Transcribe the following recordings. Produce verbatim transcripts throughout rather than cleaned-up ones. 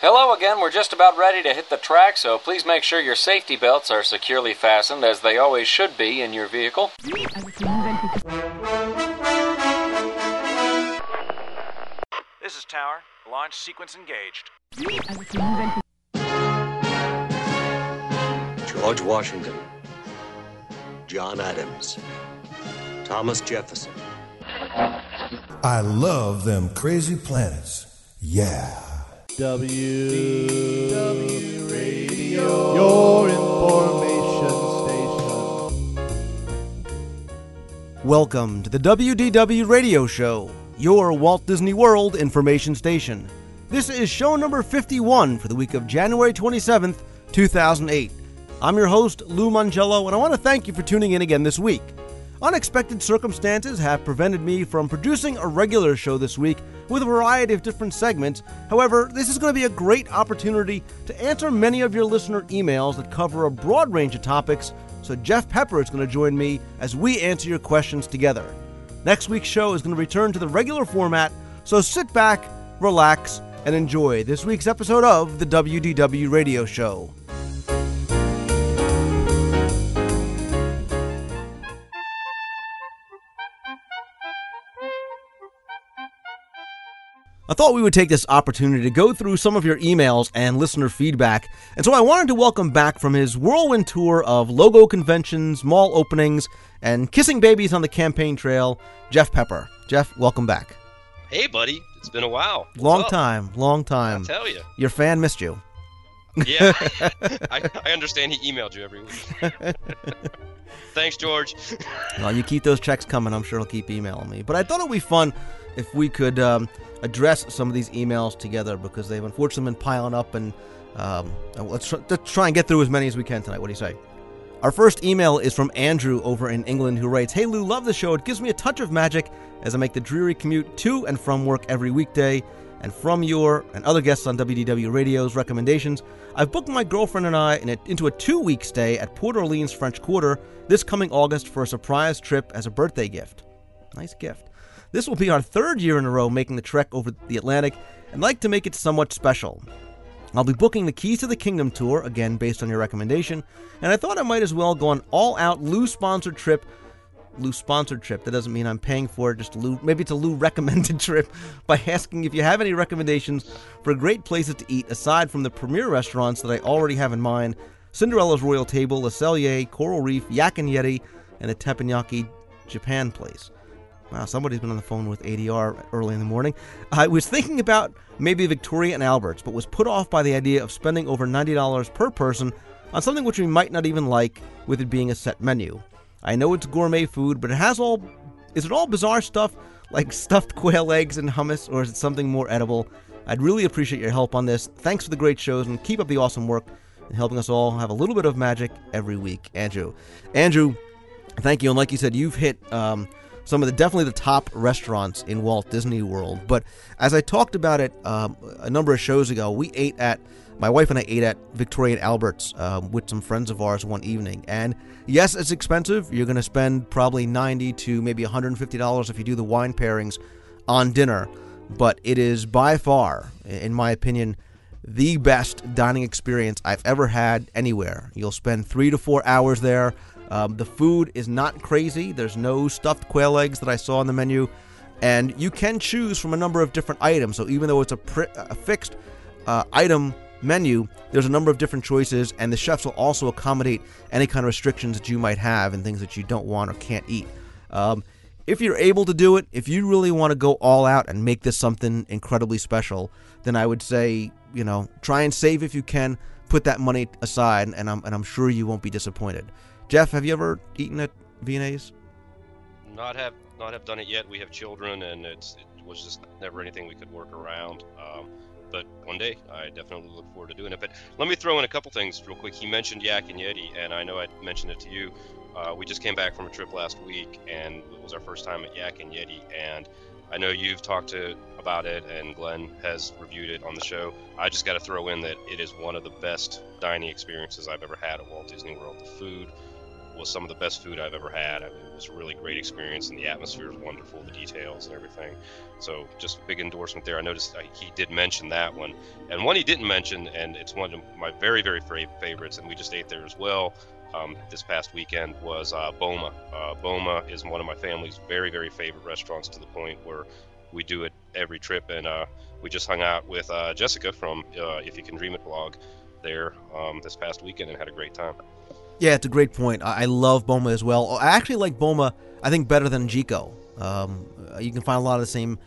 Hello again, we're just about ready to hit the track, so please make sure your safety belts are securely fastened as they always should be in your vehicle. This is Tower. Launch sequence engaged. George Washington, John Adams, Thomas Jefferson. I love them crazy planets. Yeah. W D W Radio, your information station. Welcome to the W D W Radio Show, your Walt Disney World information station. This is show number fifty-one for the week of January twenty-seventh, two thousand eight. I'm your host, Lou Mangiello, and I want to thank you for tuning in again this week. Unexpected circumstances have prevented me from producing a regular show this week with a variety of different segments. However, this is going to be a great opportunity to answer many of your listener emails that cover a broad range of topics, so Jeff Pepper is going to join me as we answer your questions together. Next week's show is going to return to the regular format, so sit back, relax, and enjoy this week's episode of the W D W Radio Show. I thought we would take this opportunity to go through some of your emails and listener feedback, and so I wanted to welcome back from his whirlwind tour of logo conventions, mall openings, and kissing babies on the campaign trail, Jeff Pepper. Jeff, welcome back. Hey, buddy. It's been a while. What's long up? time, long time. I tell you. Your fan missed you. Yeah. I, I understand he emailed you every week. Thanks, George. Well, you keep those checks coming. I'm sure he'll keep emailing me. But I thought it would be fun if we could um, address some of these emails together, because they've unfortunately been piling up, and um, let's, tr- let's try and get through as many as we can tonight. What do you say? Our first email is from Andrew over in England, who writes, "Hey Lou, love the show. It gives me a touch of magic as I make the dreary commute to and from work every weekday. And from your and other guests on W D W Radio's recommendations, I've booked my girlfriend and I in a, into a two-week stay at Port Orleans French Quarter this coming August for a surprise trip as a birthday gift." Nice gift. "This will be our third year in a row making the trek over the Atlantic, and like to make it somewhat special. I'll be booking the Keys to the Kingdom tour, again based on your recommendation, and I thought I might as well go on all-out Lou-sponsored trip. Lou-sponsored trip, that doesn't mean I'm paying for it, just Lou, maybe it's a Lou-recommended trip, by asking if you have any recommendations for great places to eat aside from the premier restaurants that I already have in mind: Cinderella's Royal Table, Le Cellier, Coral Reef, Yak and Yeti, and the teppanyaki Japan place." Wow, somebody's been on the phone with A D R early in the morning. "I was thinking about maybe Victoria and Albert's, but was put off by the idea of spending over ninety dollars per person on something which we might not even like, with it being a set menu. I know it's gourmet food, but it has all... Is it all bizarre stuff, like stuffed quail eggs and hummus, or is it something more edible? I'd really appreciate your help on this. Thanks for the great shows, and keep up the awesome work and helping us all have a little bit of magic every week. Andrew." Andrew, thank you, and like you said, you've hit... Um, some of the definitely the top restaurants in Walt Disney World. But as I talked about it um, a number of shows ago, we ate at, my wife and I ate at Victoria and Albert's um, with some friends of ours one evening. And yes, it's expensive. You're going to spend probably ninety dollars to maybe one hundred fifty dollars if you do the wine pairings on dinner. But it is by far, in my opinion, the best dining experience I've ever had anywhere. You'll spend three to four hours there. Um, the food is not crazy. There's no stuffed quail eggs that I saw on the menu. And you can choose from a number of different items. So even though it's a, pr- a fixed uh, item menu, there's a number of different choices. And the chefs will also accommodate any kind of restrictions that you might have and things that you don't want or can't eat. Um, if you're able to do it, if you really want to go all out and make this something incredibly special, then I would say, you know, try and save if you can. Put that money aside, and I'm, and I'm sure you won't be disappointed. Jeff, have you ever eaten at V and A's? Not have not have done it yet. We have children, and it's, it was just never anything we could work around. Um, but one day, I definitely look forward to doing it. But let me throw in a couple things real quick. He mentioned Yak and Yeti, and I know I mentioned it to you. Uh, we just came back from a trip last week, and it was our first time at Yak and Yeti. And I know you've talked to about it, and Glenn has reviewed it on the show. I just got to throw in that it is one of the best dining experiences I've ever had at Walt Disney World. The food, was some of the best food I've ever had. I mean, it was a really great experience, and the atmosphere was wonderful, the details and everything. So just big endorsement there. I noticed I, he did mention that one. And one he didn't mention, and it's one of my very, very favorites, and we just ate there as well um, this past weekend, was uh, Boma. Uh, Boma is one of my family's very, very favorite restaurants, to the point where we do it every trip, and uh, we just hung out with uh, Jessica from uh, If You Can Dream It blog there um, this past weekend and had a great time. Yeah, it's a great point. I love Boma as well. I actually like Boma, I think, better than Jiko. Um, you can find a lot of the same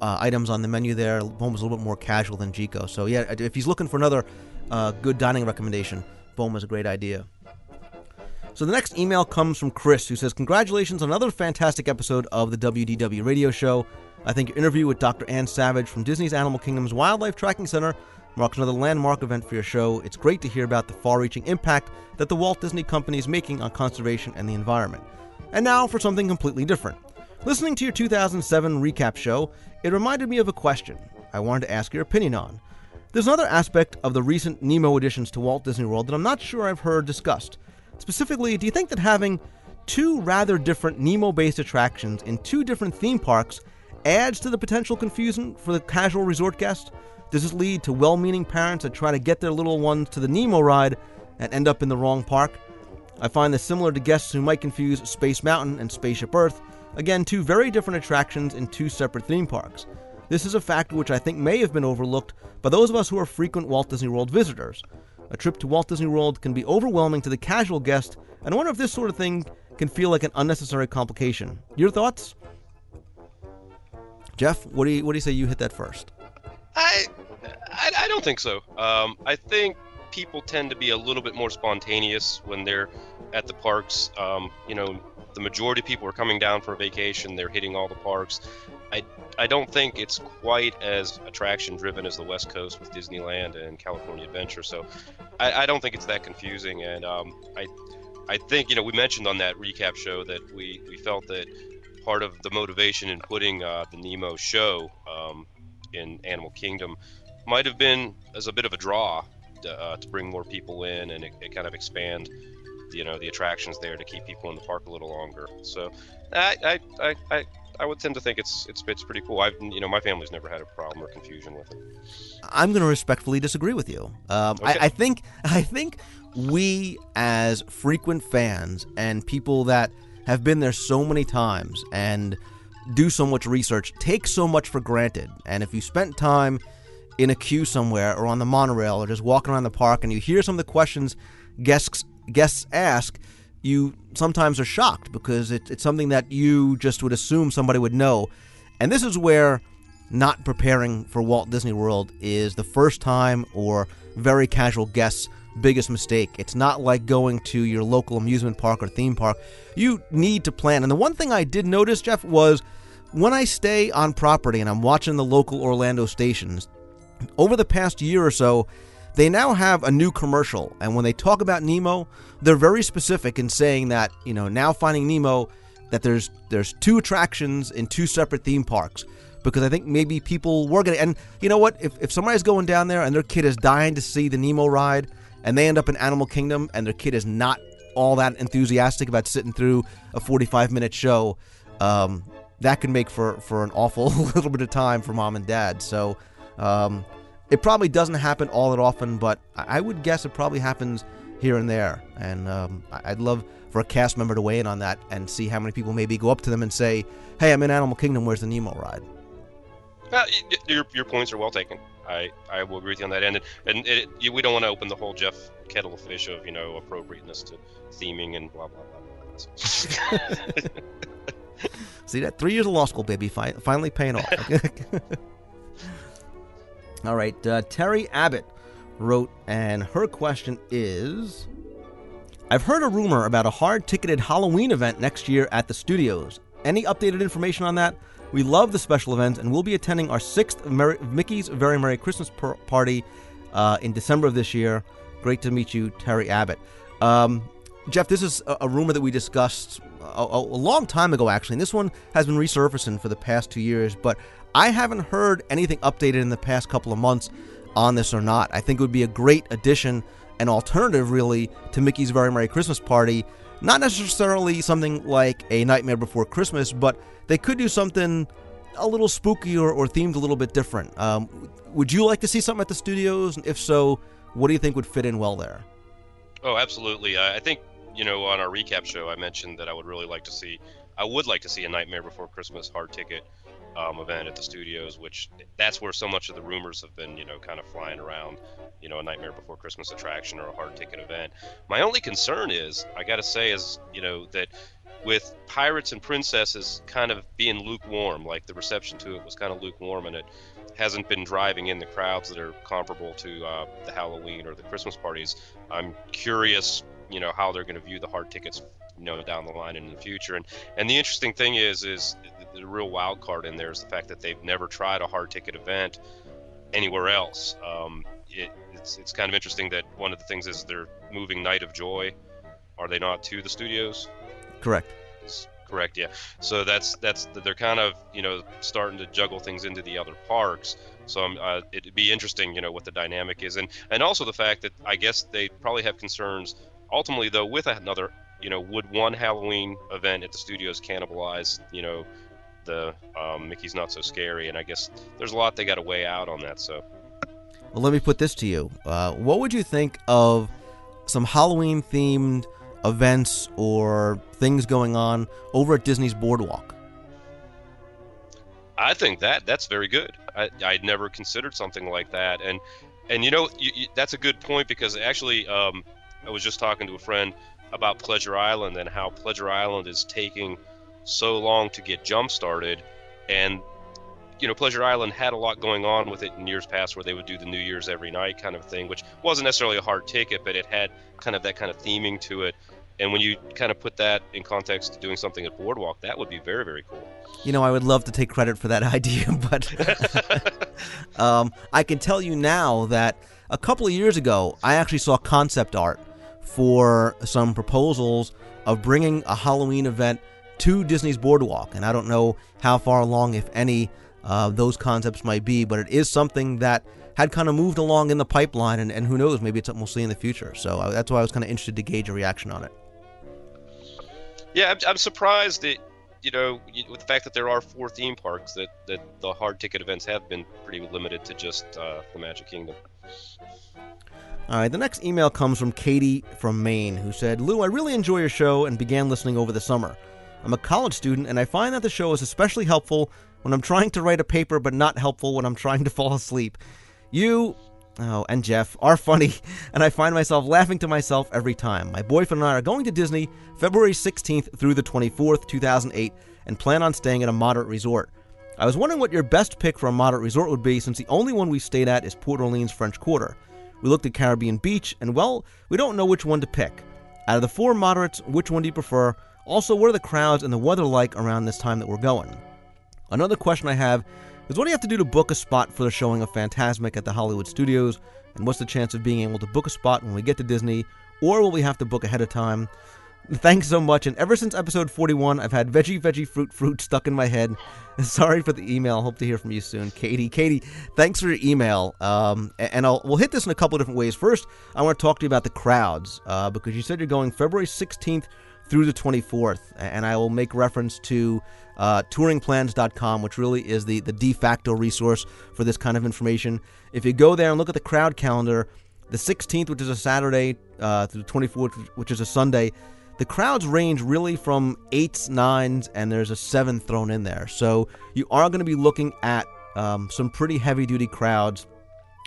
uh, items on the menu there. Boma's a little bit more casual than Jiko. So, yeah, if he's looking for another uh, good dining recommendation, Boma's a great idea. So the next email comes from Chris, who says, "Congratulations on another fantastic episode of the W D W radio show. I think your interview with Doctor Ann Savage from Disney's Animal Kingdom's Wildlife Tracking Center marks another landmark event for your show. It's great to hear about the far-reaching impact that the Walt Disney Company is making on conservation and the environment. And now for something completely different. Listening to your two thousand seven recap show, it reminded me of a question I wanted to ask your opinion on. There's another aspect of the recent Nemo additions to Walt Disney World that I'm not sure I've heard discussed. Specifically, do you think that having two rather different Nemo-based attractions in two different theme parks adds to the potential confusion for the casual resort guest? Does this lead to well-meaning parents that try to get their little ones to the Nemo ride and end up in the wrong park? I find this similar to guests who might confuse Space Mountain and Spaceship Earth, again, two very different attractions in two separate theme parks. This is a factor which I think may have been overlooked by those of us who are frequent Walt Disney World visitors. A trip to Walt Disney World can be overwhelming to the casual guest, and I wonder if this sort of thing can feel like an unnecessary complication. Your thoughts? Jeff, what do you, what do you say you hit that first? I, I, I don't think so. Um, I think people tend to be a little bit more spontaneous when they're at the parks. Um, you know, the majority of people are coming down for a vacation. They're hitting all the parks. I, I don't think it's quite as attraction-driven as the West Coast with Disneyland and California Adventure. So I, I don't think it's that confusing. And um, I, I think, you know, we mentioned on that recap show that we, we felt that part of the motivation in putting uh, the Nemo show um, in Animal Kingdom might have been as a bit of a draw uh, to bring more people in, and it, it kind of expand, you know, the attractions there to keep people in the park a little longer. So I I, I, I would tend to think it's, it's it's pretty cool. I've you know my family's never had a problem or confusion with it. I'm going to respectfully disagree with you. Um, okay. I, I think I think we as frequent fans and people that have been there so many times and do so much research take so much for granted. And if you spent time in a queue somewhere or on the monorail or just walking around the park and you hear some of the questions guests guests ask, you sometimes are shocked because it, it's something that you just would assume somebody would know. And this is where not preparing for Walt Disney World is the first time or very casual guests' biggest mistake. It's not like going to your local amusement park or theme park. You need to plan. And the one thing I did notice, Jeff, was when I stay on property and I'm watching the local Orlando stations, over the past year or so, they now have a new commercial. And when they talk about Nemo, they're very specific in saying that, you know, now Finding Nemo, that there's there's two attractions in two separate theme parks. Because I think maybe people were going to... And you know what? If, if somebody's going down there and their kid is dying to see the Nemo ride, and they end up in Animal Kingdom, and their kid is not all that enthusiastic about sitting through a forty-five minute show, um, that can make for, for an awful little bit of time for mom and dad. So um, it probably doesn't happen all that often, but I would guess it probably happens here and there. And um, I'd love for a cast member to weigh in on that and see how many people maybe go up to them and say, "Hey, I'm in Animal Kingdom, where's the Nemo ride?" Well, your, your points are well taken. I, I will agree with you on that end. And, and it, you, we don't want to open the whole Jeff kettle of fish of, you know, appropriateness to theming and blah, blah, blah, blah. See that? Three years of law school, baby. Fi- finally paying off. All right. Uh, Terry Abbott wrote, and her question is, I've heard a rumor about a hard-ticketed Halloween event next year at the studios. Any updated information on that? We love the special events, and we'll be attending our sixth Mer- Mickey's Very Merry Christmas per- party uh, in December of this year. Great to meet you, Terry Abbott. Um, Jeff, this is a, a rumor that we discussed a-, a-, a long time ago, actually, and this one has been resurfacing for the past two years, but I haven't heard anything updated in the past couple of months on this or not. I think it would be a great addition, an alternative, really, to Mickey's Very Merry Christmas party Not necessarily something like a Nightmare Before Christmas, but they could do something a little spooky or, or themed a little bit different. Um, would you like to see something at the studios? And if so, what do you think would fit in well there? Oh, absolutely. I think, you know, on our recap show, I mentioned that I would really like to see, I would like to see a Nightmare Before Christmas hard ticket um, event at the studios, which that's where so much of the rumors have been, you know, kind of flying around, you know, a Nightmare Before Christmas attraction or a hard ticket event. My only concern is, I got to say is, you know, that with Pirates and Princesses kind of being lukewarm, like the reception to it was kind of lukewarm and it hasn't been driving in the crowds that are comparable to uh, the Halloween or the Christmas parties. I'm curious, you know, how they're going to view the hard tickets, you know, down the line in the future. And and the interesting thing is, is the, the real wild card in there is the fact that they've never tried a hard ticket event anywhere else. Um, it, it's it's kind of interesting that one of the things is they're moving Night of Joy, are they not, to the studios? Correct. Correct. Yeah. So that's that's they're kind of, you know, starting to juggle things into the other parks. So um, uh, it'd be interesting, you know, what the dynamic is, and and also the fact that I guess they probably have concerns ultimately though with another, you know, would one Halloween event at the studios cannibalize, you know, the um, Mickey's Not So Scary, and I guess there's a lot they got to weigh out on that. So. Well, let me put this to you. Uh, what would you think of some Halloween themed events or things going on over at Disney's Boardwalk? I think that that's very good. I, I'd never considered something like that, and and you know you, you, that's a good point, because actually um, I was just talking to a friend about Pleasure Island and how Pleasure Island is taking so long to get jump started, and you know, Pleasure Island had a lot going on with it in years past where they would do the New Year's every night kind of thing, which wasn't necessarily a hard ticket, but it had kind of that kind of theming to it. And when you kind of put that in context to doing something at Boardwalk, that would be very, very cool. You know, I would love to take credit for that idea, but um, I can tell you now that a couple of years ago, I actually saw concept art for some proposals of bringing a Halloween event to Disney's Boardwalk. And I don't know how far along, if any, Uh, those concepts might be, but it is something that had kind of moved along in the pipeline, and, and who knows, maybe it's something we'll see in the future. So uh, that's why I was kind of interested to gauge your reaction on it. Yeah, I'm, I'm surprised that, you know, with the fact that there are four theme parks, that, that the hard ticket events have been pretty limited to just uh, the Magic Kingdom. All right, the next email comes from Katie from Maine, who said, "Lou, I really enjoy your show and began listening over the summer. I'm a college student, and I find that the show is especially helpful when I'm trying to write a paper, but not helpful when I'm trying to fall asleep. You, oh, and Jeff are funny, and I find myself laughing to myself every time. My boyfriend and I are going to Disney February sixteenth through the twenty-fourth, two thousand eight, and plan on staying at a moderate resort. I was wondering what your best pick for a moderate resort would be, since the only one we stayed at is Port Orleans French Quarter. We looked at Caribbean Beach, and, well, we don't know which one to pick. Out of the four moderates, which one do you prefer? Also, what are the crowds and the weather like around this time that we're going? Another question I have is, what do you have to do to book a spot for the showing of Fantasmic at the Hollywood Studios? And what's the chance of being able to book a spot when we get to Disney? Or will we have to book ahead of time? Thanks so much. And ever since episode forty-one, I've had veggie, veggie, fruit, fruit stuck in my head. Sorry for the email. Hope to hear from you soon, Katie." Katie, thanks for your email. Um, and I'll, we'll hit this in a couple of different ways. First, I want to talk to you about the crowds, uh, because you said you're going February sixteenth through the twenty-fourth, and I will make reference to uh, touring plans dot com, which really is the, the de facto resource for this kind of information. If you go there and look at the crowd calendar, the sixteenth, which is a Saturday, uh, through the twenty-fourth, which is a Sunday, the crowds range really from eights, nines, and there's a seven thrown in there. So you are going to be looking at um, some pretty heavy-duty crowds,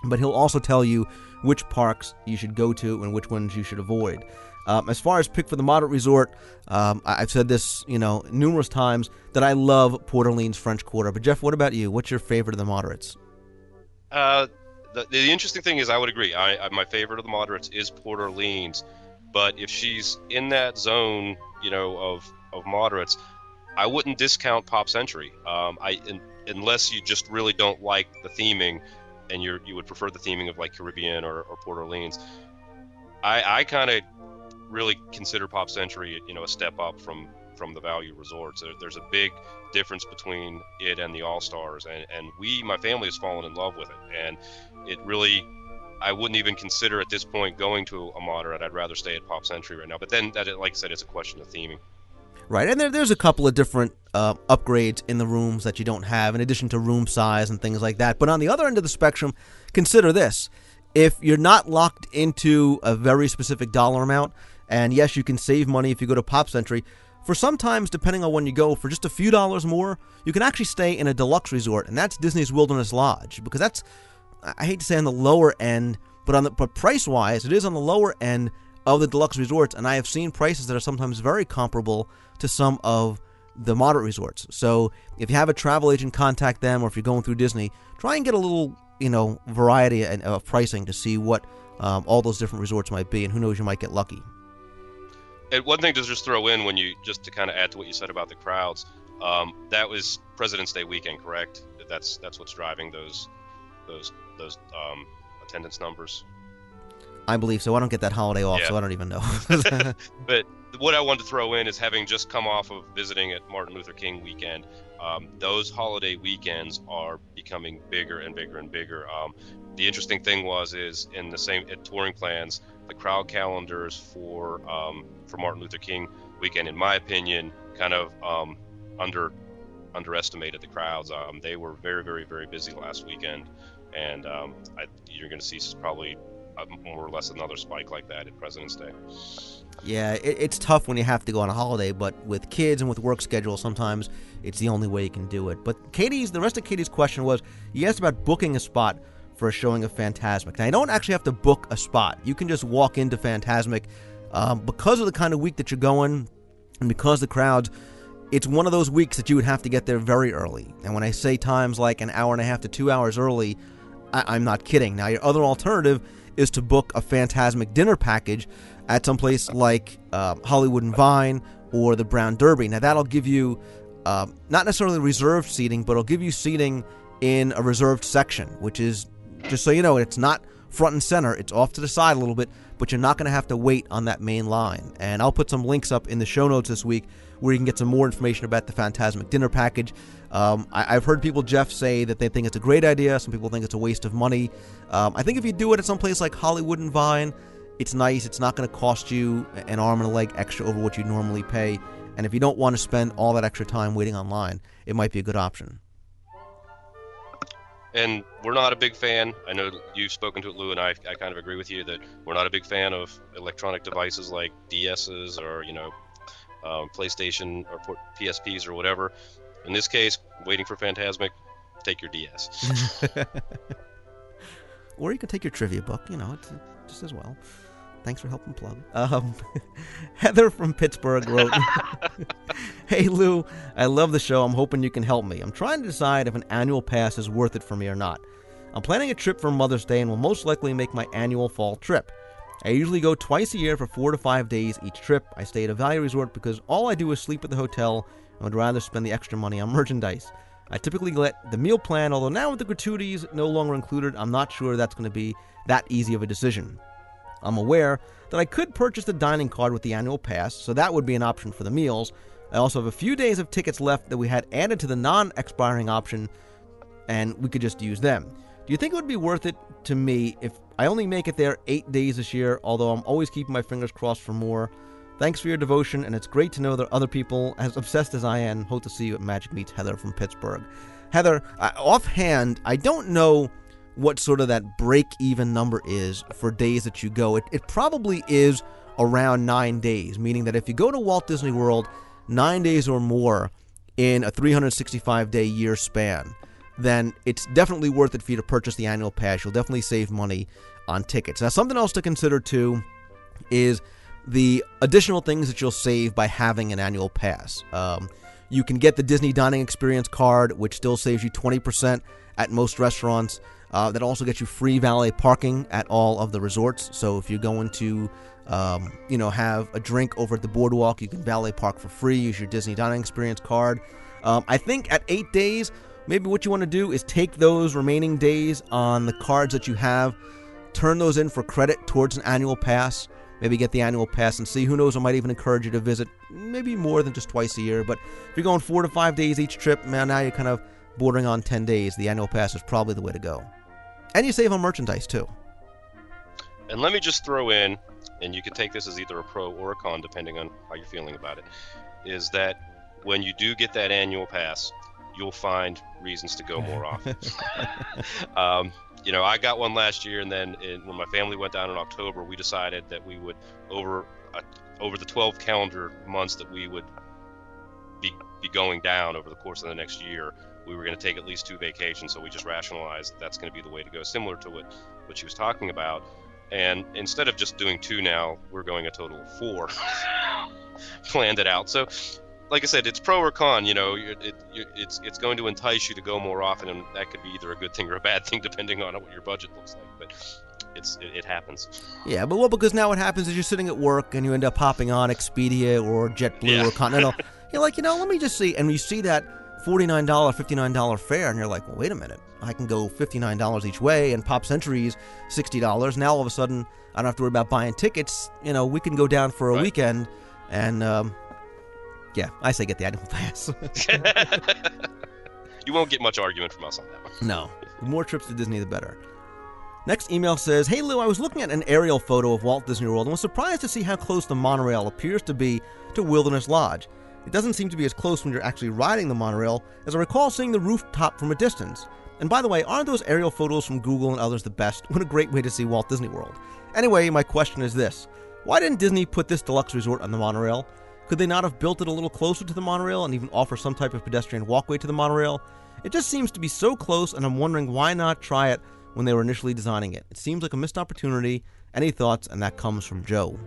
but he'll also tell you which parks you should go to and which ones you should avoid. Um, as far as pick for the moderate resort, um, I've said this, you know, numerous times that I love Port Orleans French Quarter. But Jeff, what about you? What's your favorite of the moderates? Uh, the, the interesting thing is, I would agree. I, I my favorite of the moderates is Port Orleans, but if she's in that zone, you know, of of moderates, I wouldn't discount Pop Century. Um, I in, unless you just really don't like the theming, and you you would prefer the theming of like Caribbean or, or Port Orleans. I I kind of really consider Pop Century, you know, a step up from from the value resorts. There, there's a big difference between it and the All Stars, and and we, my family, has fallen in love with it, and it really I wouldn't even consider at this point going to a moderate. I'd rather stay at Pop Century right now. But then, that, like I said, it's a question of theming. Right, and there, there's a couple of different uh, upgrades in the rooms that you don't have, in addition to room size and things like that. But on the other end of the spectrum, consider this. If you're not locked into a very specific dollar amount, and yes, you can save money if you go to Pop Century, for sometimes, depending on when you go, for just a few dollars more, you can actually stay in a deluxe resort, and that's Disney's Wilderness Lodge, because that's, I hate to say on the lower end, but on the but price-wise, it is on the lower end of the deluxe resorts, and I have seen prices that are sometimes very comparable to some of the moderate resorts. So if you have a travel agent, contact them, or if you're going through Disney, try and get a little, you know, variety of pricing to see what um, all those different resorts might be, and who knows, you might get lucky. And one thing to just throw in, when you just to kind of add to what you said about the crowds, um, that was President's Day weekend, correct? That's that's what's driving those those those um, attendance numbers. I believe so. I don't get that holiday off, yeah. So I don't even know. But what I wanted to throw in is, having just come off of visiting at Martin Luther King weekend, um, those holiday weekends are becoming bigger and bigger and bigger. Um, the interesting thing was is in the same at touring plans, the crowd calendars for um, for Martin Luther King weekend, in my opinion, kind of um, under underestimated the crowds. Um, they were very, very, very busy last weekend, and um, I, you're going to see probably more or less another spike like that at President's Day. Yeah, it, it's tough when you have to go on a holiday, but with kids and with work schedules, sometimes it's the only way you can do it. But Katie's, the rest of Katie's question was, you asked about booking a spot for a showing of Fantasmic. Now, you don't actually have to book a spot. You can just walk into Fantasmic. Um, because of the kind of week that you're going, and because the crowds, it's one of those weeks that you would have to get there very early. And when I say times like an hour and a half to two hours early, I- I'm not kidding. Now, your other alternative is to book a Fantasmic dinner package at some place like uh, Hollywood and Vine or the Brown Derby. Now, that'll give you uh, not necessarily reserved seating, but it'll give you seating in a reserved section, which is, just so you know, it's not front and center. It's off to the side a little bit, but you're not going to have to wait on that main line. And I'll put some links up in the show notes this week where you can get some more information about the Fantasmic dinner package. Um, I, I've heard people, Jeff, say that they think it's a great idea. Some people think it's a waste of money. Um, I think if you do it at some place like Hollywood and Vine, it's nice. It's not going to cost you an arm and a leg extra over what you normally pay. And if you don't want to spend all that extra time waiting online, it might be a good option. And we're not a big fan. I know you've spoken to it, Lou, and I, I kind of agree with you that we're not a big fan of electronic devices like D S's or, you know, um, PlayStation or P S Ps or whatever. In this case, waiting for Fantasmic, take your D S. Or you can take your trivia book, you know, it's just as well. Thanks for helping plug. Um, Heather from Pittsburgh wrote, "Hey, Lou, I love the show. I'm hoping you can help me. I'm trying to decide if an annual pass is worth it for me or not. I'm planning a trip for Mother's Day and will most likely make my annual fall trip. I usually go twice a year for four to five days each trip. I stay at a value resort because all I do is sleep at the hotel and would rather spend the extra money on merchandise. I typically let the meal plan, although now with the gratuities no longer included, I'm not sure that's going to be that easy of a decision. I'm aware that I could purchase the dining card with the annual pass, so that would be an option for the meals. I also have a few days of tickets left that we had added to the non-expiring option, and we could just use them. Do you think it would be worth it to me if I only make it there eight days this year, although I'm always keeping my fingers crossed for more? Thanks for your devotion, and it's great to know that other people, as obsessed as I am, hope to see you at Magic Meets Heather from Pittsburgh." Heather, uh, offhand, I don't know what sort of that break-even number is for days that you go. It, it probably is around nine days, meaning that if you go to Walt Disney World nine days or more in a three hundred sixty-five day year span, then it's definitely worth it for you to purchase the annual pass. You'll definitely save money on tickets. Now, something else to consider, too, is the additional things that you'll save by having an annual pass. Um, you can get the Disney Dining Experience card, which still saves you twenty percent at most restaurants. Uh, that also gets you free valet parking at all of the resorts. So if you're going to, um, you know, have a drink over at the Boardwalk, you can valet park for free. Use your Disney Dining Experience card. Um, I think at eight days, maybe what you want to do is take those remaining days on the cards that you have, turn those in for credit towards an annual pass. Maybe get the annual pass and see. Who knows, I might even encourage you to visit maybe more than just twice a year. But if you're going four to five days each trip, man, now you're kind of bordering on ten days. The annual pass is probably the way to go. And you save on merchandise, too. and let me just throw in, and you can take this as either a pro or a con, depending on how you're feeling about it, is that when you do get that annual pass, you'll find reasons to go more often. um, you know, I got one last year, and then in, when my family went down in October, we decided that we would, over uh, over the twelve calendar months that we would be, be going down over the course of the next year, we were going to take at least two vacations, so we just rationalized that that's going to be the way to go, similar to what, what she was talking about. And instead of just doing two now, we're going a total of four. Planned it out. So, like I said, it's pro or con. You know, it, it, it's it's going to entice you to go more often, and that could be either a good thing or a bad thing, depending on what your budget looks like. But it's it, it happens. Yeah, but well, because now what happens is you're sitting at work, and you end up hopping on Expedia or JetBlue yeah. or Continental. You're like, you know, let me just see. And you see that forty-nine dollars, fifty-nine dollars fare, and you're like, well, wait a minute. I can go fifty-nine dollars each way, and Pop Century's sixty dollars. Now all of a sudden, I don't have to worry about buying tickets. You know, we can go down for a right. weekend, and um, yeah, I say get the annual pass. You won't get much argument from us on that one. No. The more trips to Disney, the better. Next email says, hey, Lou, I was looking at an aerial photo of Walt Disney World and was surprised to see how close the monorail appears to be to Wilderness Lodge. It doesn't seem to be as close when you're actually riding the monorail, as I recall seeing the rooftop from a distance. And by the way, aren't those aerial photos from Google and others the best? What a great way to see Walt Disney World. Anyway, my question is this. Why didn't Disney put this deluxe resort on the monorail? Could they not have built it a little closer to the monorail and even offer some type of pedestrian walkway to the monorail? It just seems to be so close, and I'm wondering why not try it when they were initially designing it. It seems like a missed opportunity. Any thoughts? And that comes from Joe.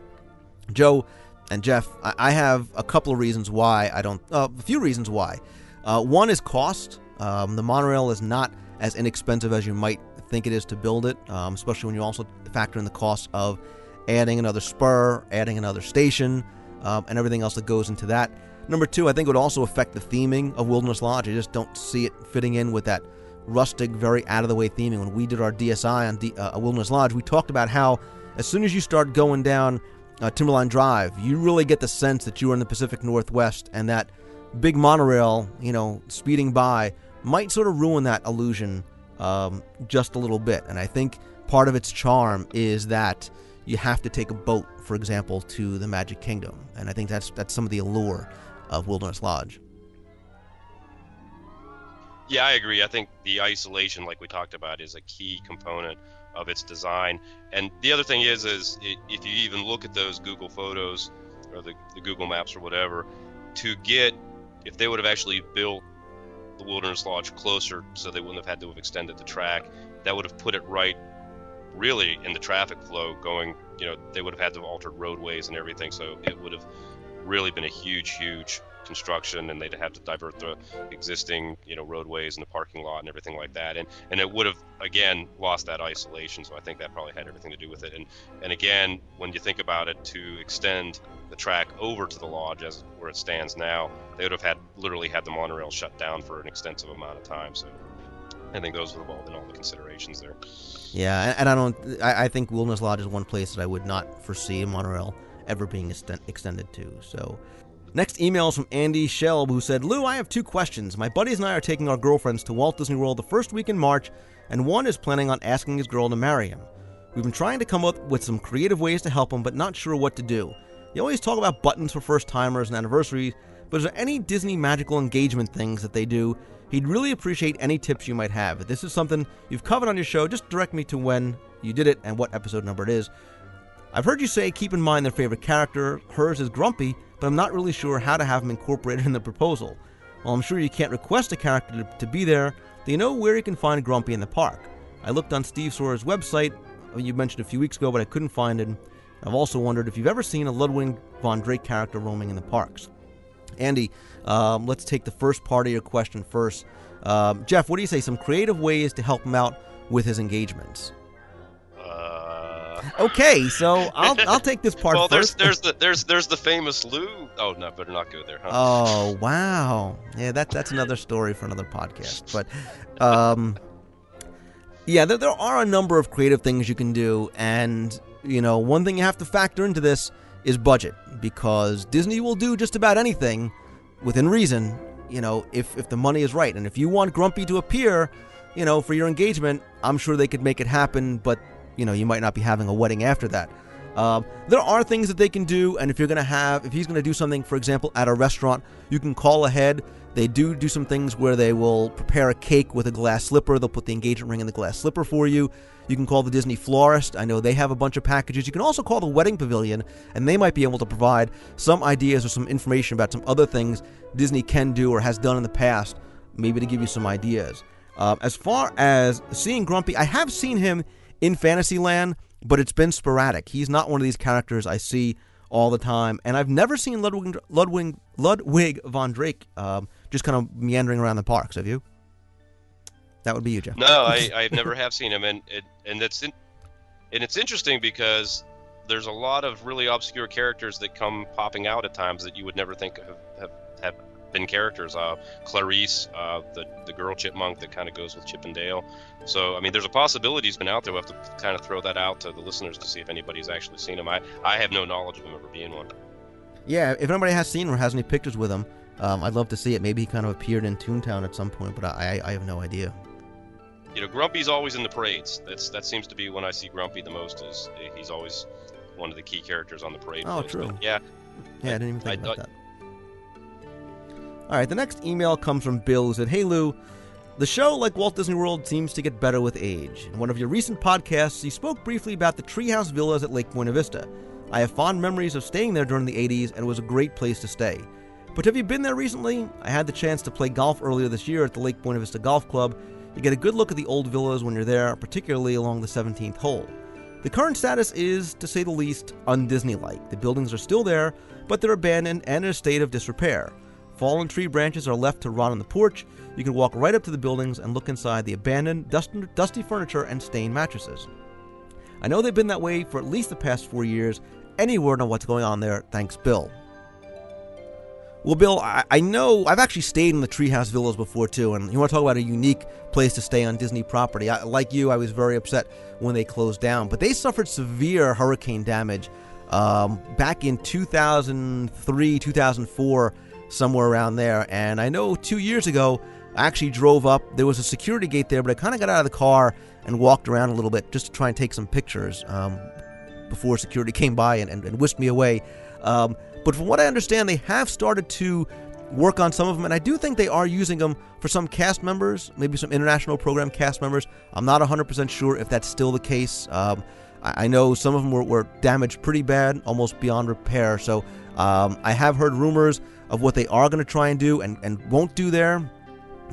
Joe... And Jeff, I have a couple of reasons why I don't, uh, a few reasons why. Uh, one is cost. Um, the monorail is not as inexpensive as you might think it is to build it, um, especially when you also factor in the cost of adding another spur, adding another station, um, and everything else that goes into that. Number two, I think it would also affect the theming of Wilderness Lodge. I just don't see it fitting in with that rustic, very out-of-the-way theming. When we did our D S I on D, uh, Wilderness Lodge, we talked about how as soon as you start going down Uh, Timberline Drive, you really get the sense that you are in the Pacific Northwest, and that big monorail, you know, speeding by might sort of ruin that illusion um, just a little bit. And I think part of its charm is that you have to take a boat, for example, to the Magic Kingdom, and I think that's that's some of the allure of Wilderness Lodge. Yeah, I agree. I think the isolation, like we talked about, is a key component of its design. And the other thing is, is it, if you even look at those Google photos or the, the Google Maps or whatever, to get, if they would have actually built the Wilderness Lodge closer so they wouldn't have had to have extended the track, that would have put it right really in the traffic flow going, you know, they would have had to have altered roadways and everything. So it would have really been a huge, huge construction, and they'd have to divert the existing, you know, roadways and the parking lot and everything like that, and and it would have again lost that isolation. So I think that probably had everything to do with it. And and again, when you think about it, to extend the track over to the lodge as where it stands now, they would have had literally had the monorail shut down for an extensive amount of time. So I think those would have all been all the considerations there. Yeah, and I don't I, I think Wilderness Lodge is one place that I would not foresee a monorail ever being extend, extended to. So next email is from Andy Shelb, who said, Lou, I have two questions. My buddies and I are taking our girlfriends to Walt Disney World the first week in March, and one is planning on asking his girl to marry him. We've been trying to come up with some creative ways to help him, but not sure what to do. They always talk about buttons for first-timers and anniversaries, but is there any Disney magical engagement things that they do? He'd really appreciate any tips you might have. If this is something you've covered on your show, just direct me to when you did it and what episode number it is. I've heard you say keep in mind their favorite character. Hers is Grumpy, but I'm not really sure how to have him incorporated in the proposal. While I'm sure you can't request a character to, to be there, do you know where you can find Grumpy in the park? I looked on Steve Sorer's website, you mentioned a few weeks ago, but I couldn't find him. I've also wondered if you've ever seen a Ludwig von Drake character roaming in the parks. Andy, um, let's take the first part of your question first. Um, Jeff, what do you say? Some creative ways to help him out with his engagements. Okay, so I'll I'll take this part well, first. Well, there's there's the there's there's the famous Lou. Oh no, better not go there, huh? Oh wow, yeah, that that's another story for another podcast. But, um, yeah, there there are a number of creative things you can do, and you know, one thing you have to factor into this is budget, because Disney will do just about anything, within reason, you know, if if the money is right, and if you want Grumpy to appear, you know, for your engagement, I'm sure they could make it happen, but you know, you might not be having a wedding after that. Um, there are things that they can do, and if you're going to have, if he's going to do something, for example, at a restaurant, you can call ahead. They do do some things where they will prepare a cake with a glass slipper. They'll put the engagement ring in the glass slipper for you. You can call the Disney florist. I know they have a bunch of packages. You can also call the wedding pavilion, and they might be able to provide some ideas or some information about some other things Disney can do or has done in the past, maybe to give you some ideas. Uh, as far as seeing Grumpy, I have seen him in Fantasyland, but it's been sporadic. He's not one of these characters I see all the time. And I've never seen Ludwig, Ludwig, Ludwig von Drake um, just kind of meandering around the parks. Have you? That would be you, Jeff. No, I, I never have seen him. And it, and that's in, and it's interesting because there's a lot of really obscure characters that come popping out at times that you would never think have, have, have been characters. Uh, Clarice, uh, the, the girl chipmunk that kind of goes with Chip and Dale. So, I mean, there's a possibility he's been out there. We'll have to kind of throw that out to the listeners to see if anybody's actually seen him. I, I have no knowledge of him ever being one. Yeah, if anybody has seen him or has any pictures with him, um, I'd love to see it. Maybe he kind of appeared in Toontown at some point, but I, I have no idea. You know, Grumpy's always in the parades. That's That seems to be when I see Grumpy the most, is he's always one of the key characters on the parade. Oh, place. True. But yeah. Yeah, I, I didn't even think I, about I, that. All right, the next email comes from Bill, who said, "Hey, Lou, the show, like Walt Disney World, seems to get better with age. In one of your recent podcasts, you spoke briefly about the Treehouse Villas at Lake Buena Vista. I have fond memories of staying there during the eighties, and it was a great place to stay. But have you been there recently? I had the chance to play golf earlier this year at the Lake Buena Vista Golf Club. You get a good look at the old villas when you're there, particularly along the seventeenth hole. The current status is, to say the least, un-Disney-like. The buildings are still there, but they're abandoned and in a state of disrepair. Fallen tree branches are left to rot on the porch. You can walk right up to the buildings and look inside the abandoned, dust, dusty furniture and stained mattresses. I know they've been that way for at least the past four years. Any word on what's going on there? Thanks, Bill." Well, Bill, I, I know I've actually stayed in the Treehouse Villas before, too, and you want to talk about a unique place to stay on Disney property. I, like you, I was very upset when they closed down, but they suffered severe hurricane damage um, back in two thousand three, two thousand four, somewhere around there. And I know two years ago, I actually drove up. There was a security gate there, but I kind of got out of the car and walked around a little bit just to try and take some pictures um, before security came by and, and, and whisked me away. Um, but from what I understand, they have started to work on some of them, and I do think they are using them for some cast members, maybe some international program cast members. I'm not one hundred percent sure if that's still the case. Um, I, I know some of them were, were damaged pretty bad, almost beyond repair. So um, I have heard rumors of what they are going to try and do and, and won't do there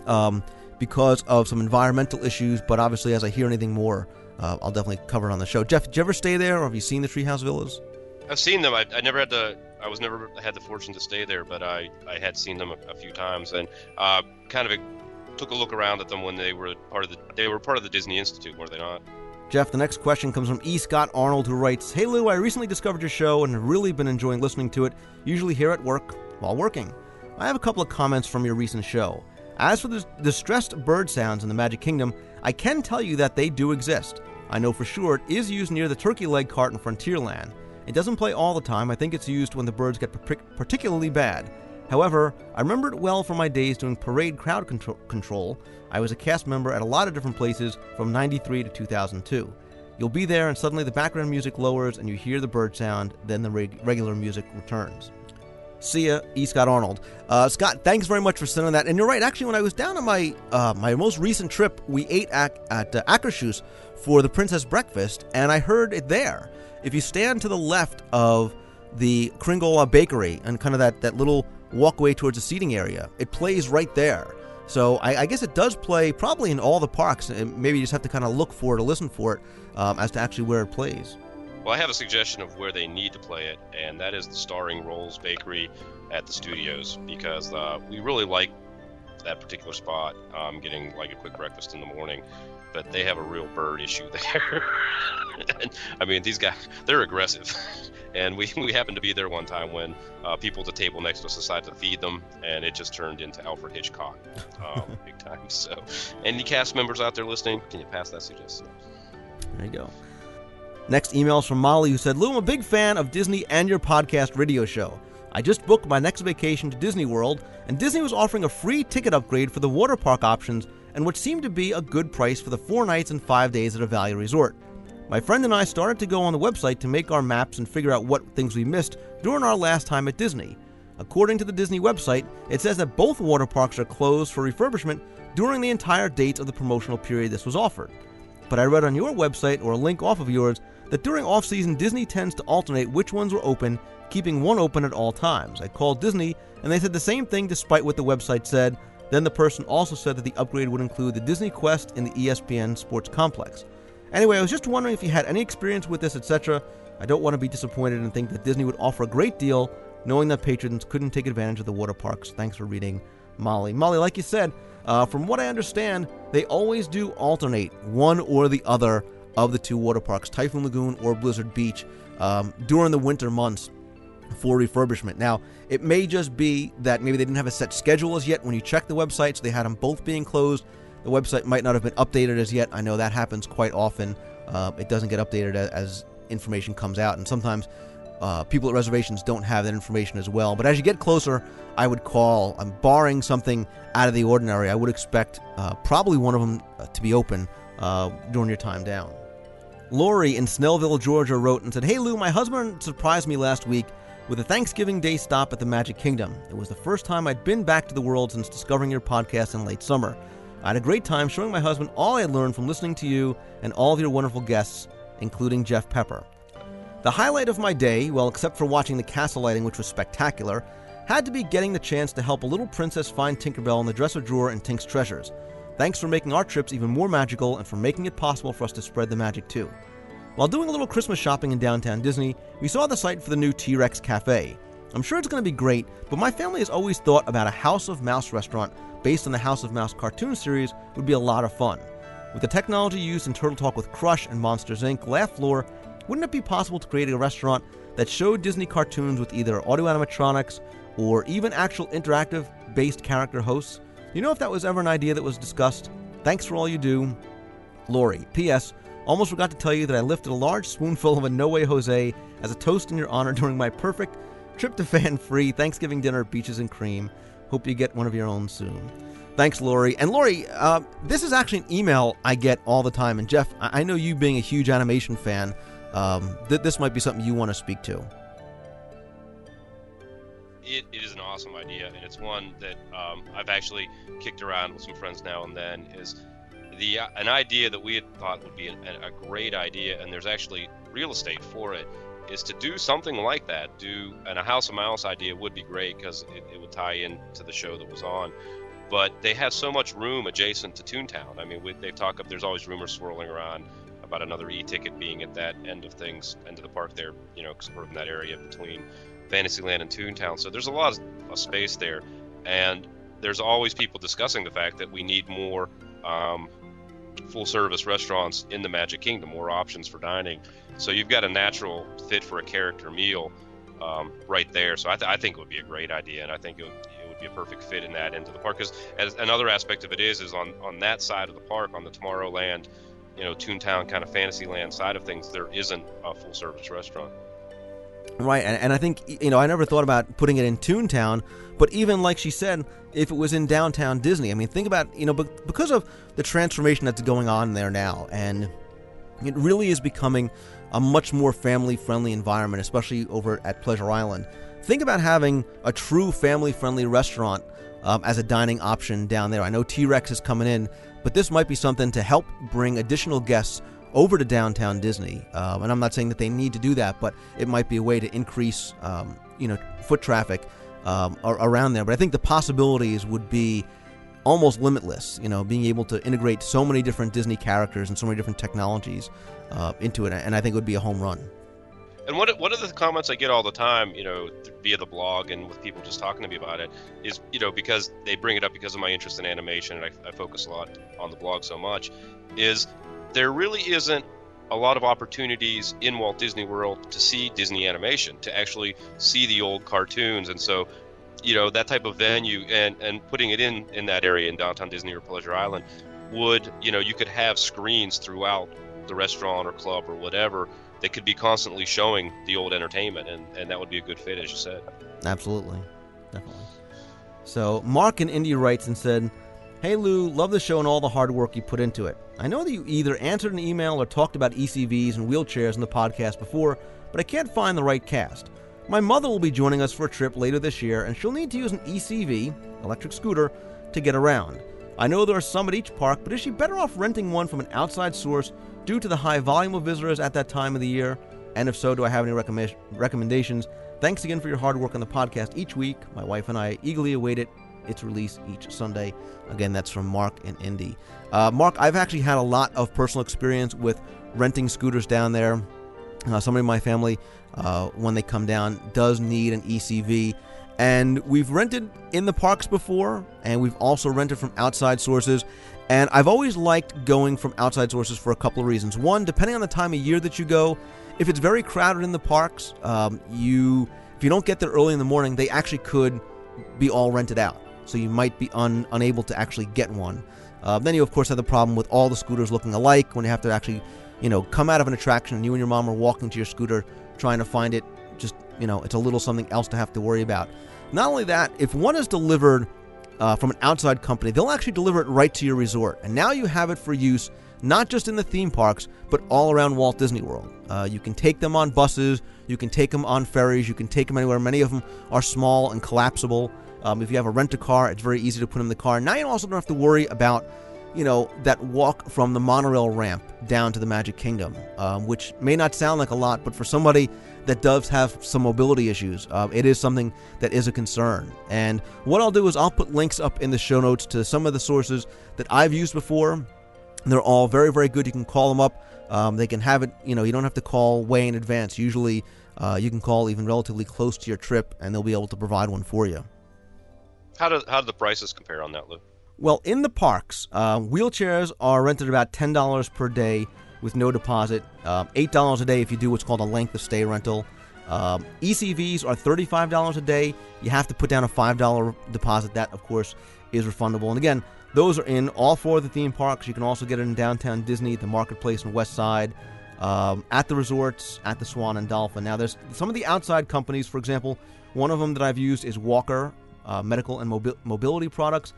um, because of some environmental issues. But obviously, as I hear anything more, uh, I'll definitely cover it on the show. Jeff, did you ever stay there, or have you seen the Treehouse Villas? I've seen them. I, I never had the I was never had the fortune to stay there, but I, I had seen them a, a few times, and uh, kind of took a look around at them when they were part of the they were part of the Disney Institute, were they not? Jeff, the next question comes from E. Scott Arnold, who writes, "Hey Lou, I recently discovered your show and have really been enjoying listening to it. Usually here at work." While working, I have a couple of comments from your recent show. As for the distressed bird sounds in the Magic Kingdom, I can tell you that they do exist. I know for sure it is used near the turkey leg cart in Frontierland. It doesn't play all the time. I think it's used when the birds get particularly bad. However, I remember it well from my days doing parade crowd control. I was a cast member at a lot of different places from ninety-three to two thousand two. You'll be there and suddenly the background music lowers and you hear the bird sound, then the reg- regular music returns. See ya, E. Scott Arnold. Uh, Scott, thanks very much for sending that. And you're right. Actually, when I was down on my uh, my most recent trip, we ate at, at uh, Akershus for the Princess Breakfast, and I heard it there. If you stand to the left of the Kringola Bakery and kind of that, that little walkway towards the seating area, it plays right there. So I, I guess it does play probably in all the parks, and maybe you just have to kind of look for it or listen for it um, as to actually where it plays. Well, I have a suggestion of where they need to play it, and that is the Starring Rolls Bakery at the studios, because uh, we really like that particular spot, um, getting like a quick breakfast in the morning, but they have a real bird issue there. And, I mean, these guys, they're aggressive, and we, we happened to be there one time when uh, people at the table next to us decided to feed them, and it just turned into Alfred Hitchcock um, big time. So any cast members out there listening, can you pass that suggestion? There you go. Next email is from Molly, who said, "Lou, I'm a big fan of Disney and your podcast radio show. I just booked my next vacation to Disney World, and Disney was offering a free ticket upgrade for the water park options and what seemed to be a good price for the four nights and five days at a value resort. My friend and I started to go on the website to make our maps and figure out what things we missed during our last time at Disney. According to the Disney website, it says that both water parks are closed for refurbishment during the entire dates of the promotional period this was offered. But I read on your website, or a link off of yours, that during off-season Disney tends to alternate which ones were open, keeping one open at all times. I called Disney and they said the same thing despite what the website said. Then the person also said that the upgrade would include the Disney Quest and the E S P N Sports Complex. Anyway, I was just wondering if you had any experience with this, et cetera. I don't want to be disappointed and think that Disney would offer a great deal, knowing that patrons couldn't take advantage of the water parks. Thanks for reading, Molly. Molly, like you said, uh, from what I understand, they always do alternate one or the other of the two water parks, Typhoon Lagoon or Blizzard Beach, um, during the winter months for refurbishment. Now, it may just be that maybe they didn't have a set schedule as yet when you check the websites. They had them both being closed. The website might not have been updated as yet. I know that happens quite often. Uh, it doesn't get updated as, as information comes out, and sometimes Uh, people at reservations don't have that information as well. But as you get closer, I would call. I'm barring something out of the ordinary. I would expect uh, probably one of them uh, to be open uh, during your time down. Lori in Snellville, Georgia wrote and said, "Hey Lou, my husband surprised me last week with a Thanksgiving Day stop at the Magic Kingdom. It was the first time I'd been back to the world since discovering your podcast in late summer. I had a great time showing my husband all I had learned from listening to you and all of your wonderful guests, including Jeff Pepper. The highlight of my day, well, except for watching the castle lighting, which was spectacular, had to be getting the chance to help a little princess find Tinkerbell in the dresser drawer and Tink's treasures. Thanks for making our trips even more magical and for making it possible for us to spread the magic too. While doing a little Christmas shopping in downtown Disney, we saw the site for the new T-Rex Cafe. I'm sure it's going to be great, but my family has always thought about a House of Mouse restaurant based on the House of Mouse cartoon series would be a lot of fun. With the technology used in Turtle Talk with Crush and Monsters, Incorporated. Laugh Floor, wouldn't it be possible to create a restaurant that showed Disney cartoons with either audio animatronics or even actual interactive-based character hosts? You know if that was ever an idea that was discussed? Thanks for all you do, Lori. P S. Almost forgot to tell you that I lifted a large spoonful of a No Way Jose as a toast in your honor during my perfect tryptophan-free Thanksgiving dinner at Beaches and Cream. Hope you get one of your own soon. Thanks, Lori. And Lori, uh, this is actually an email I get all the time. And Jeff, I, I know you being a huge animation fan, Um, th- this might be something you want to speak to. It, it is an awesome idea, and it's one that um, I've actually kicked around with some friends now and then. Is the uh, an idea that we had thought would be an, a great idea, and there's actually real estate for it, is to do something like that. Do and a House of Mouse idea would be great because it, it would tie in to the show that was on. But they have so much room adjacent to Toontown. I mean, we, they talk up. There's always rumors swirling around about another e-ticket being at that end of things, end of the park there, you know, sort of in that area between Fantasyland and Toontown. So there's a lot of space there, and there's always people discussing the fact that we need more um, full-service restaurants in the Magic Kingdom, more options for dining. So you've got a natural fit for a character meal um, right there. So I, th- I think it would be a great idea, and I think it would, it would be a perfect fit in that end of the park. Because another aspect of it is, is on, on that side of the park, on the Tomorrowland, you know, Toontown kind of Fantasyland side of things, there isn't a full-service restaurant. Right, and, and I think, you know, I never thought about putting it in Toontown, but even like she said, if it was in downtown Disney, I mean, think about, you know, because of the transformation that's going on there now, and it really is becoming a much more family-friendly environment, especially over at Pleasure Island. Think about having a true family-friendly restaurant um, as a dining option down there. I know T-Rex is coming in, but this might be something to help bring additional guests over to downtown Disney. Um, and I'm not saying that they need to do that, but it might be a way to increase, um, you know, foot traffic um, around there. But I think the possibilities would be almost limitless, you know, being able to integrate so many different Disney characters and so many different technologies uh, into it. And I think it would be a home run. And one one of the comments I get all the time, you know, via the blog and with people just talking to me about it, is, you know, because they bring it up because of my interest in animation, and I, I focus a lot on the blog so much, is there really isn't a lot of opportunities in Walt Disney World to see Disney animation, to actually see the old cartoons. And so, you know, that type of venue and, and putting it in, in that area in downtown Disney or Pleasure Island would, you know, you could have screens throughout the restaurant or club or whatever. They could be constantly showing the old entertainment, and, and that would be a good fit, as you said. Absolutely. Definitely. So Mark in Indy writes and said, Hey Lou, love the show and all the hard work you put into it. I know that you either answered an email or talked about E C Vs and wheelchairs in the podcast before, but I can't find the right cast. My mother will be joining us for a trip later this year, and she'll need to use an E C V, electric scooter, to get around. I know there are some at each park, but is she better off renting one from an outside source due to the high volume of visitors at that time of the year? And if so, do I have any recommend- recommendations? Thanks again for your hard work on the podcast each week. My wife and I eagerly await it. Its release each Sunday. Again, that's from Mark and Indy. Uh, Mark, I've actually had a lot of personal experience with renting scooters down there. Uh, somebody in my family, uh, when they come down, does need an E C V. And we've rented in the parks before, and we've also rented from outside sources. And I've always liked going from outside sources for a couple of reasons. One, depending on the time of year that you go, if it's very crowded in the parks, um, you if you don't get there early in the morning, they actually could be all rented out. So you might be un, unable to actually get one. Uh, then you, of course, have the problem with all the scooters looking alike when you have to actually, you know, come out of an attraction and you and your mom are walking to your scooter trying to find it. Just, you know, it's a little something else to have to worry about. Not only that, if one is delivered uh, from an outside company, they'll actually deliver it right to your resort. And now you have it for use not just in the theme parks, but all around Walt Disney World. Uh, you can take them on buses. You can take them on ferries. You can take them anywhere. Many of them are small and collapsible. Um, if you have a rent-a-car, it's very easy to put in the car. Now you also don't have to worry about, you know, that walk from the monorail ramp down to the Magic Kingdom, um, which may not sound like a lot, but for somebody that does have some mobility issues, uh, it is something that is a concern. And what I'll do is I'll put links up in the show notes to some of the sources that I've used before. They're all very, very good. You can call them up. Um, they can have it, you know, you don't have to call way in advance. Usually uh, you can call even relatively close to your trip, and they'll be able to provide one for you. How do how do the prices compare on that, Lou? Well, in the parks, uh, wheelchairs are rented about ten dollars per day with no deposit, um, eight dollars a day if you do what's called a length of stay rental. Um, E C Vs are thirty-five dollars a day. You have to put down a five dollars deposit. That, of course, is refundable. And again, those are in all four of the theme parks. You can also get it in downtown Disney, the Marketplace and West Side, um, at the resorts, at the Swan and Dolphin. Now, there's some of the outside companies, for example, one of them that I've used is Walker. Uh, medical and mobi- mobility products.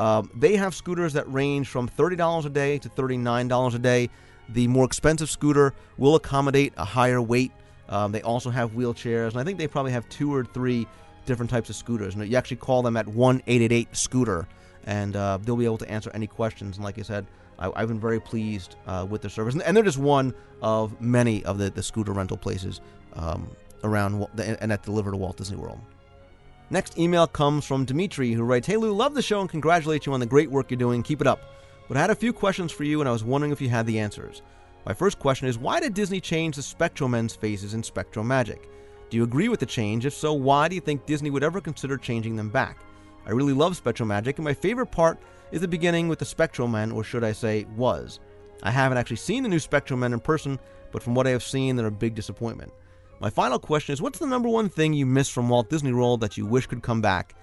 Um, they have scooters that range from thirty dollars a day to thirty-nine dollars a day. The more expensive scooter will accommodate a higher weight. Um, they also have wheelchairs, and I think they probably have two or three different types of scooters. And you actually call them at one eight eight eight scooter, and uh, they'll be able to answer any questions. And like I said, I, I've been very pleased uh, with their service. And, and they're just one of many of the, the scooter rental places um, around and, and that deliver to Walt Disney World. Next email comes from Dimitri, who writes, Hey Lou, love the show and congratulate you on the great work you're doing. Keep it up. But I had a few questions for you, and I was wondering if you had the answers. My first question is, why did Disney change the Spectral Men's faces in Spectral Magic? Do you agree with the change? If so, why do you think Disney would ever consider changing them back? I really love Spectral Magic, and my favorite part is the beginning with the Spectral Men, or should I say, was. I haven't actually seen the new Spectral Men in person, but from what I have seen, they're a big disappointment. My final question is, what's the number one thing you miss from Walt Disney World that you wish could come back?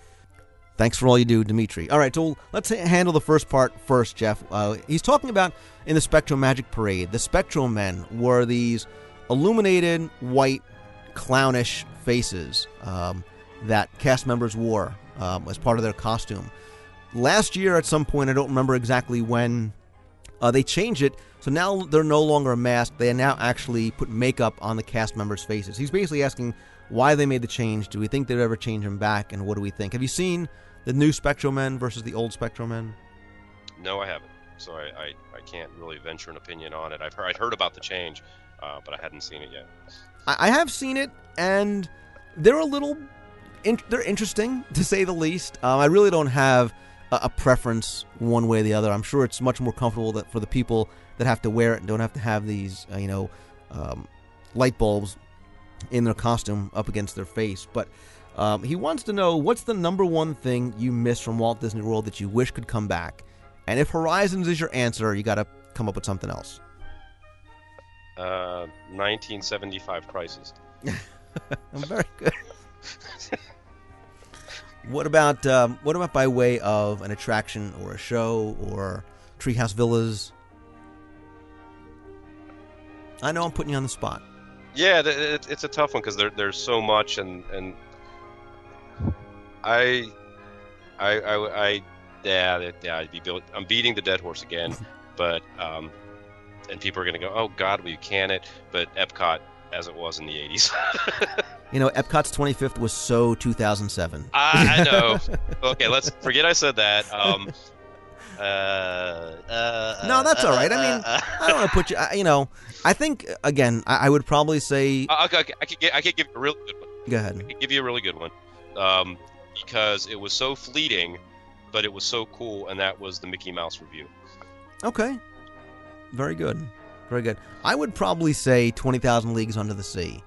Thanks for all you do, Dimitri. All right, so let's handle the first part first, Jeff. Uh, he's talking about in the Spectral Magic Parade, the Spectral Men were these illuminated, white, clownish faces um, that cast members wore um, as part of their costume. Last year at some point, I don't remember exactly when, Uh, they changed it, so now they're no longer a mask. They now actually put makeup on the cast members' faces. He's basically asking why they made the change. Do we think they'd ever change them back, and what do we think? Have you seen the new Spectral Men versus the old Spectral Men? No, I haven't, so I, I, I can't really venture an opinion on it. I've heard, I'd heard about the change, uh, but I hadn't seen it yet. I, I have seen it, and they're a little in, they're interesting, to say the least. Um, I really don't have a preference one way or the other. I'm sure it's much more comfortable that for the people that have to wear it and don't have to have these, uh, you know, um, light bulbs in their costume up against their face. But um, he wants to know, what's the number one thing you miss from Walt Disney World that you wish could come back? And if Horizons is your answer, you got to come up with something else. Uh, nineteen seventy-five crisis. I'm very good. What about um, what about by way of an attraction or a show or Treehouse Villas? I know I'm putting you on the spot. Yeah, it's a tough one because there, there's so much, and and I, I I I yeah, yeah, I'd be built, I'm beating the dead horse again, but um, and people are going to go, oh God, well, you can it, but Epcot as it was in the eighties. You know, Epcot's twenty-fifth was so two thousand seven. I, I know. Okay, let's forget I said that. Um, uh, uh, no, that's uh, all right. Uh, I mean, uh, I don't want to put you, I, you know, I think, again, I, I would probably say. Uh, okay, okay, I could get, I could give you a really good one. Go ahead. I could give you a really good one. Um, because it was so fleeting, but it was so cool, and that was the Mickey Mouse review. Okay. Very good. Very good. I would probably say twenty thousand Leagues Under the Sea.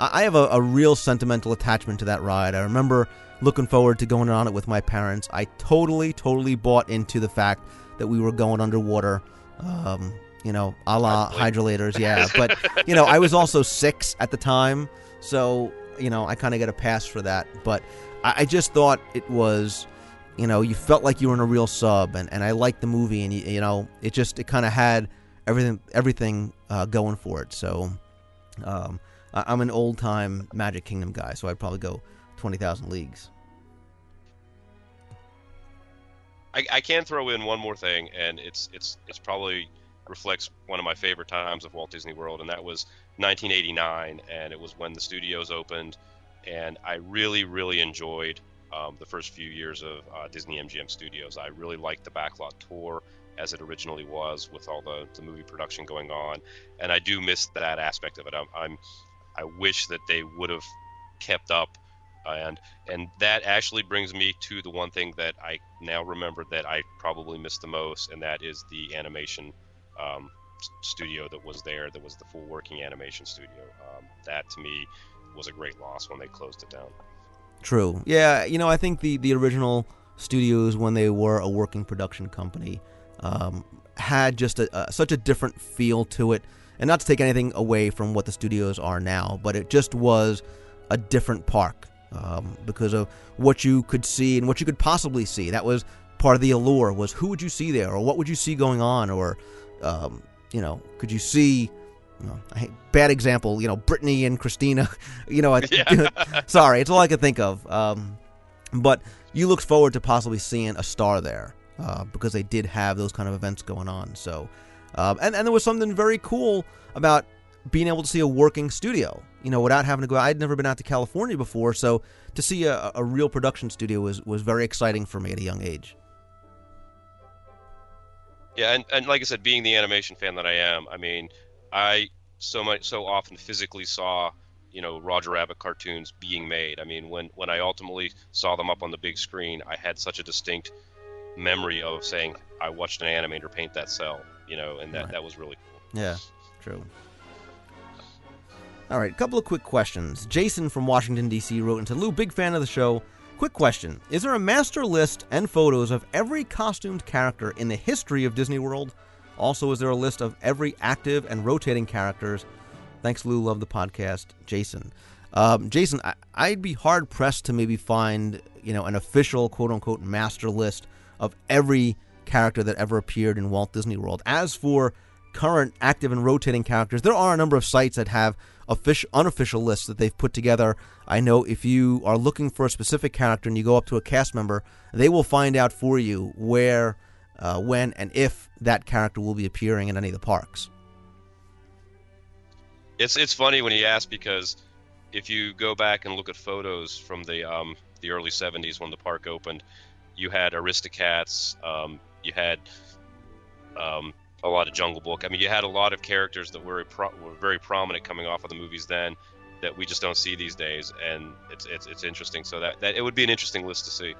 I have a, a real sentimental attachment to that ride. I remember looking forward to going on it with my parents. I totally, totally bought into the fact that we were going underwater, um, you know, a la hydrolators, yeah. But, you know, I was also six at the time, so, you know, I kind of got a pass for that. But I, I just thought it was, you know, you felt like you were in a real sub, and, and I liked the movie, and, you, you know, it just, it kind of had everything, everything uh, going for it, so... Um, I'm an old-time Magic Kingdom guy, so I'd probably go twenty thousand Leagues. I, I can throw in one more thing, and it's it's it's probably reflects one of my favorite times of Walt Disney World, and that was nineteen eighty-nine, and it was when the studios opened, and I really, really enjoyed um, the first few years of uh, Disney M G M Studios. I really liked the backlot tour as it originally was, with all the, the movie production going on, and I do miss that aspect of it. I'm, I'm I wish that they would have kept up, and and that actually brings me to the one thing that I now remember that I probably missed the most, and that is the animation um, studio that was there, that was the full working animation studio. Um, that to me was a great loss when they closed it down. True. Yeah, you know, I think the, the original studios, when they were a working production company, um, had just a, a, such a different feel to it. And not to take anything away from what the studios are now, but it just was a different park um, because of what you could see and what you could possibly see. That was part of the allure, was who would you see there, or what would you see going on, or, um, you know, could you see, you know, I hate, bad example, you know, Brittany and Christina, you know, I, yeah. Sorry, it's all I could think of. Um, but you looked forward to possibly seeing a star there uh, because they did have those kind of events going on, so... Um, and, and there was something very cool about being able to see a working studio, you know, without having to go out. I'd never been out to California before, so to see a, a real production studio was, was very exciting for me at a young age. Yeah, and, and like I said, being the animation fan that I am, I mean, I so much so often physically saw, you know, Roger Rabbit cartoons being made. I mean, when, when I ultimately saw them up on the big screen, I had such a distinct memory of saying, I watched an animator paint that cell. You know, and that, right. that was really cool. Yeah, true. All right, a couple of quick questions. Jason from Washington, D C wrote into Lou, big fan of the show. Quick question. Is there a master list and photos of every costumed character in the history of Disney World? Also, is there a list of every active and rotating characters? Thanks, Lou. Love the podcast, Jason. Um, Jason, I, I'd be hard-pressed to maybe find, you know, an official, quote-unquote, master list of every character that ever appeared in Walt Disney World. As for current active and rotating characters, there are a number of sites that have official, unofficial lists that they've put together. I know if you are looking for a specific character and you go up to a cast member, they will find out for you where, uh, when, and if that character will be appearing in any of the parks. It's it's funny when you ask, because if you go back and look at photos from the um, the early seventies when the park opened, you had Aristocats, um, you had um, a lot of Jungle Book. I mean, you had a lot of characters that were, pro- were very prominent coming off of the movies then that we just don't see these days, and it's it's it's interesting. So that, that it would be an interesting list to see.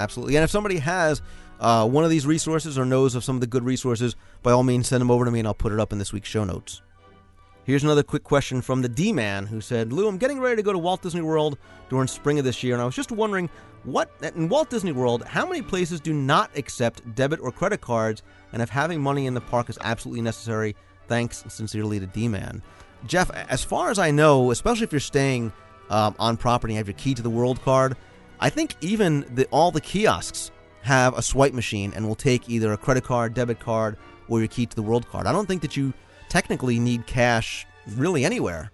Absolutely. And if somebody has uh, one of these resources or knows of some of the good resources, by all means, send them over to me, and I'll put it up in this week's show notes. Here's another quick question from the D-Man, who said, Lou, I'm getting ready to go to Walt Disney World during spring of this year, and I was just wondering, what in Walt Disney World, how many places do not accept debit or credit cards, and if having money in the park is absolutely necessary? Thanks, sincerely, to D-Man. Jeff, as far as I know, especially if you're staying um, on property and have your Key to the World card, I think even the, all the kiosks have a swipe machine and will take either a credit card, debit card, or your Key to the World card. I don't think that you... technically need cash really anywhere.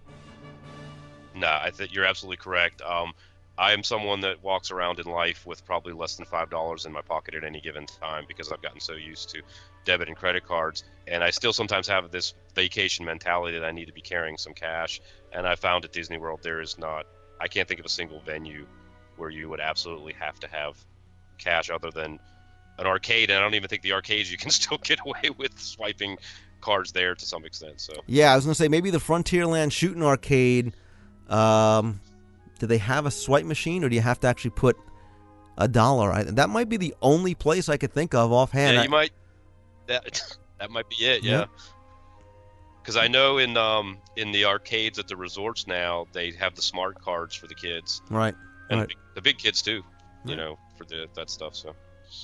No, I think you're absolutely correct. Um, I am someone that walks around in life with probably less than five dollars in my pocket at any given time because I've gotten so used to debit and credit cards. And I still sometimes have this vacation mentality that I need to be carrying some cash. And I found at Disney World, there is not, I can't think of a single venue where you would absolutely have to have cash other than an arcade. And I don't even think the arcades, you can still get away with swiping cards there to some extent. So yeah, I was going to say maybe the Frontierland shooting arcade, um, do they have a swipe machine, or do you have to actually put a dollar? I, that might be the only place I could think of offhand. Yeah, you I, might. That that might be it. Yeah. Because yeah. I know in um in the arcades at the resorts now they have the smart cards for the kids. Right. And right. The, big, the big kids too. You right. know for the that stuff. So.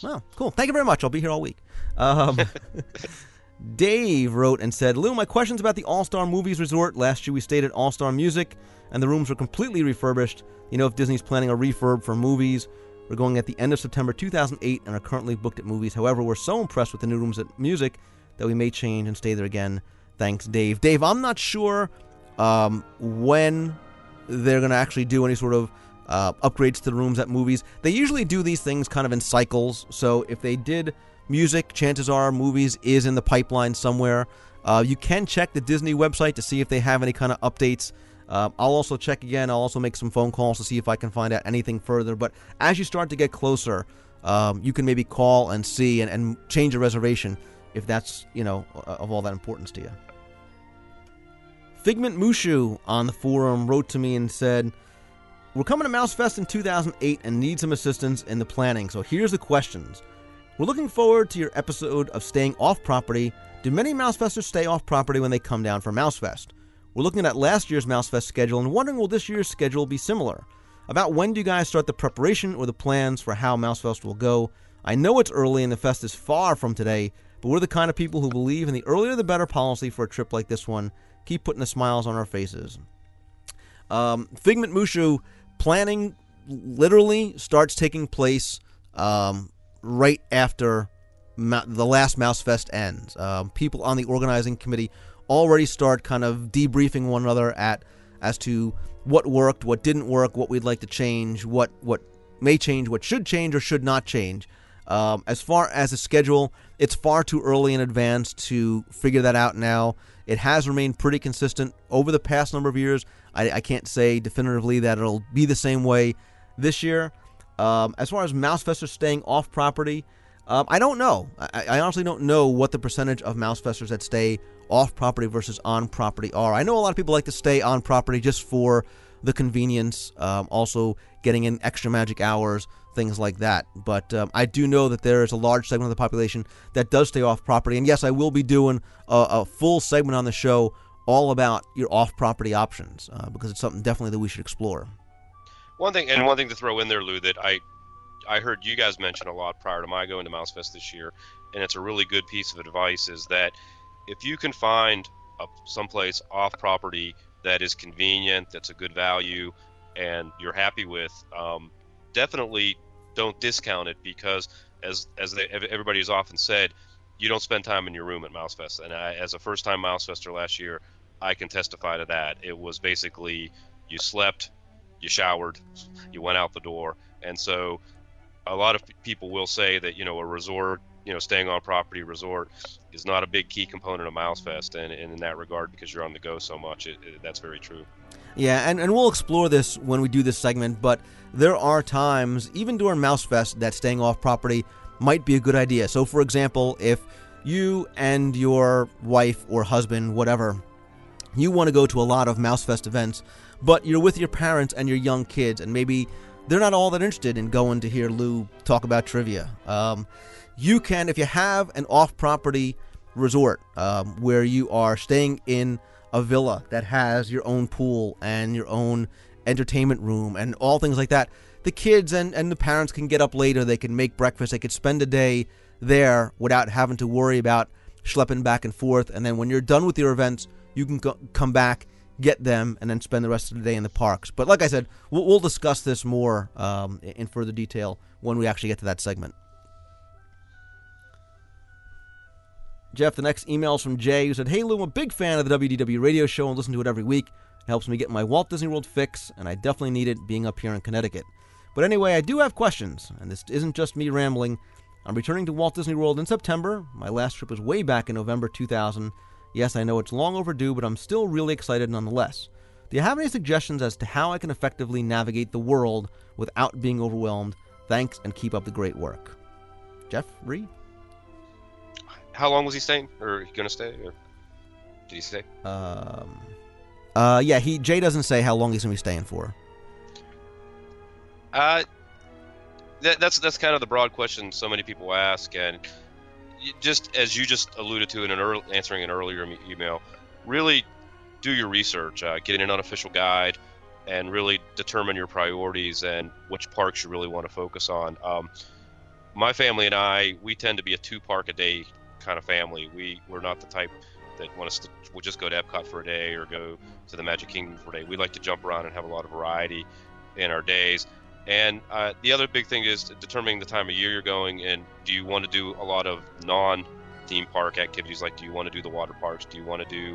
Well, cool. Thank you very much. I'll be here all week. Um, Dave wrote and said, Lou, my question's about the All-Star Movies Resort. Last year we stayed at All-Star Music, and the rooms were completely refurbished. You know if Disney's planning a refurb for movies. We're going at the end of September two thousand eight and are currently booked at movies. However, we're so impressed with the new rooms at music that we may change and stay there again. Thanks, Dave. Dave, I'm not sure um, when they're going to actually do any sort of uh, upgrades to the rooms at movies. They usually do these things kind of in cycles, so if they did music, chances are movies is in the pipeline somewhere. Uh, you can check the Disney website to see if they have any kind of updates. Uh, I'll also check again. I'll also make some phone calls to see if I can find out anything further. But as you start to get closer, um, you can maybe call and see and, and change a reservation if that's, you know, of all that importance to you. Figment Mushu on the forum wrote to me and said, we're coming to Mouse Fest in two thousand eight and need some assistance in the planning. So here's the questions. We're looking forward to your episode of staying off property. Do many Mousefesters stay off property when they come down for Mouse Fest? We're looking at last year's Mouse Fest schedule and wondering will this year's schedule be similar? About when do you guys start the preparation or the plans for how Mouse Fest will go? I know it's early and the fest is far from today, but we're the kind of people who believe in the earlier the better policy for a trip like this one. Keep putting the smiles on our faces. Um, Figment Mushu, planning literally starts taking place um, right after ma- the last Mouse Fest ends. Um, people on the organizing committee already start kind of debriefing one another at as to what worked, what didn't work, what we'd like to change, what what may change, what should change or should not change. Um, as far as the schedule, it's far too early in advance to figure that out now. It has remained pretty consistent over the past number of years. I, I can't say definitively that it'll be the same way this year. Um, as far as Mousefesters staying off property, um, I don't know. I, I honestly don't know what the percentage of Mousefesters that stay off property versus on property are. I know a lot of people like to stay on property just for the convenience, um, also getting in extra magic hours, things like that. But um, I do know that there is a large segment of the population that does stay off property. And yes, I will be doing a, a full segment on the show all about your off property options uh, because it's something definitely that we should explore. One thing, and one thing to throw in there, Lou, that I I heard you guys mention a lot prior to my going to Mouse Fest this year, and it's a really good piece of advice, is that if you can find a, someplace off property that is convenient, that's a good value, and you're happy with, um, definitely don't discount it because, as as they, everybody has often said, you don't spend time in your room at Mouse Fest. And I, as a first-time Mouse Fester last year, I can testify to that. It was basically you slept, you showered, you went out the door. And so a lot of people will say that, you know, a resort, you know, staying on property resort is not a big key component of Mouse Fest. And, and in that regard, because you're on the go so much, it, it, that's very true. Yeah, and, and we'll explore this when we do this segment. But there are times, even during Mouse Fest, that staying off property might be a good idea. So, for example, if you and your wife or husband, whatever, you want to go to a lot of Mouse Fest events, but you're with your parents and your young kids, and maybe they're not all that interested in going to hear Lou talk about trivia. Um, you can, if you have an off-property resort um, where you are staying in a villa that has your own pool and your own entertainment room and all things like that, the kids and, and the parents can get up later, they can make breakfast, they could spend a day there without having to worry about schlepping back and forth. And then when you're done with your events, you can go, come back, get them, and then spend the rest of the day in the parks. But like I said, we'll, we'll discuss this more um, in further detail when we actually get to that segment. Jeff, the next email is from Jay, who said, Hey Lou, I'm a big fan of the W D W radio show and listen to it every week. It helps me get my Walt Disney World fix, and I definitely need it being up here in Connecticut. But anyway, I do have questions, and this isn't just me rambling. I'm returning to Walt Disney World in September. My last trip was way back in November two thousand. Yes, I know it's long overdue, but I'm still really excited nonetheless. Do you have any suggestions as to how I can effectively navigate the world without being overwhelmed? Thanks, and keep up the great work. Jeffrey? How long was he staying? Or he gonna stay? Or did he stay? Um, uh, yeah, he Jay doesn't say how long he's gonna be staying for. Uh, that, that's that's kind of the broad question so many people ask, and just as you just alluded to in an early, answering an earlier email, really do your research, uh, get an unofficial guide, and really determine your priorities and which parks you really want to focus on. Um, my family and I, we tend to be a two park a day kind of family. We we're not the type that want to st- we'll just go to Epcot for a day or go to the Magic Kingdom for a day. We like to jump around and have a lot of variety in our days. And uh, the other big thing is determining the time of year you're going, and do you want to do a lot of non-theme park activities? Like, do you want to do the water parks? Do you want to do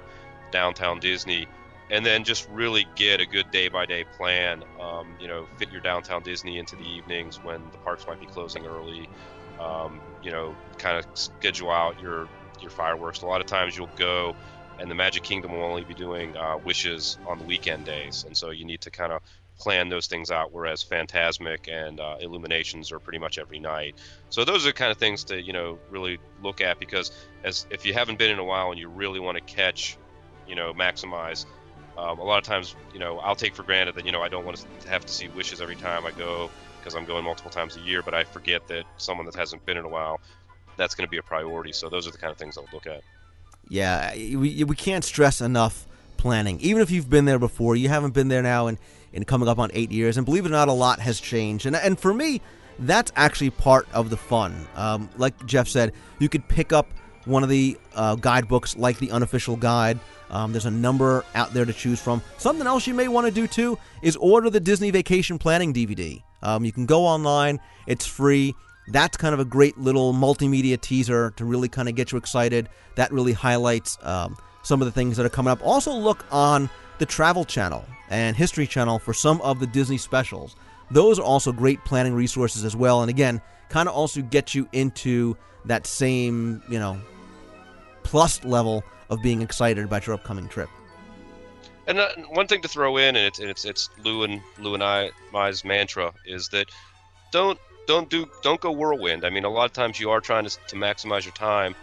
Downtown Disney? And then just really get a good day-by-day plan. Um, you know, fit your Downtown Disney into the evenings when the parks might be closing early. Um, you know, kind of schedule out your your fireworks. A lot of times you'll go, and the Magic Kingdom will only be doing uh, wishes on the weekend days, and so you need to kind of plan those things out, whereas Fantasmic and uh, Illuminations are pretty much every night. So those are the kind of things to, you know, really look at, because as if you haven't been in a while and you really want to catch, you know, maximize, um, a lot of times, you know, I'll take for granted that, you know, I don't want to have to see wishes every time I go because I'm going multiple times a year, but I forget that someone that hasn't been in a while, that's going to be a priority. So those are the kind of things I'll look at. Yeah, we, we can't stress enough planning. Even if you've been there before, you haven't been there now and in coming up on eight years, and believe it or not, a lot has changed. And and for me, that's actually part of the fun. Um, like Jeff said, you could pick up one of the uh, guidebooks, like the unofficial guide. Um, there's a number out there to choose from. Something else you may want to do, too, is order the Disney Vacation Planning D V D. Um, you can go online. It's free. That's kind of a great little multimedia teaser to really kind of get you excited. That really highlights um, some of the things that are coming up. Also, look on the Travel Channel and History Channel for some of the Disney specials. Those are also great planning resources as well, and again, kind of also get you into that same, you know, plus level of being excited about your upcoming trip. And uh, one thing to throw in, and it's and it's it's Lou and Lou and I my's mantra is that don't don't do don't go whirlwind. I mean, a lot of times you are trying to to maximize your time,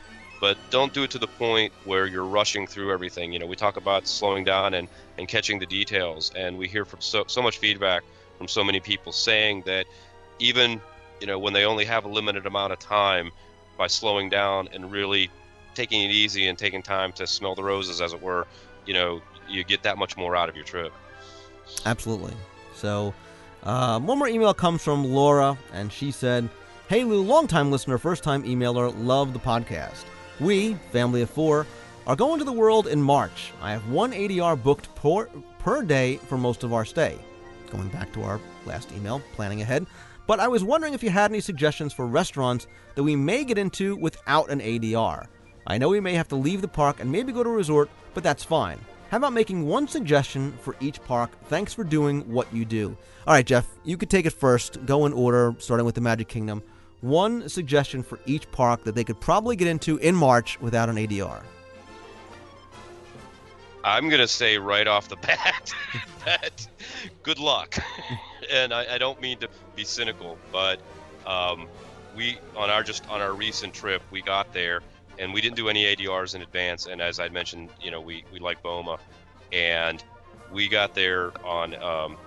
but don't do it to the point where you're rushing through everything. You know, we talk about slowing down and, and catching the details, and we hear from so, so much feedback from so many people saying that even, you know, when they only have a limited amount of time, by slowing down and really taking it easy and taking time to smell the roses, as it were, you know, you get that much more out of your trip. Absolutely. So uh, one more email comes from Laura, and she said, "Hey Lou, long-time listener, first-time emailer, love the podcast. We, family of four, are going to the world in March. I have one A D R booked per, per day for most of our stay." Going back to our last email, planning ahead. "But I was wondering if you had any suggestions for restaurants that we may get into without an A D R. I know we may have to leave the park and maybe go to a resort, but that's fine. How about making one suggestion for each park? Thanks for doing what you do." All right, Jeff, you could take it first. Go in order, starting with the Magic Kingdom. One suggestion for each park that they could probably get into in March without an A D R. I'm going to say right off the bat that good luck. And I, I don't mean to be cynical, but um, we on our just on our recent trip, we got there and we didn't do any A D Rs in advance. And as I mentioned, you know, we, we like BOMA, and we got there on um,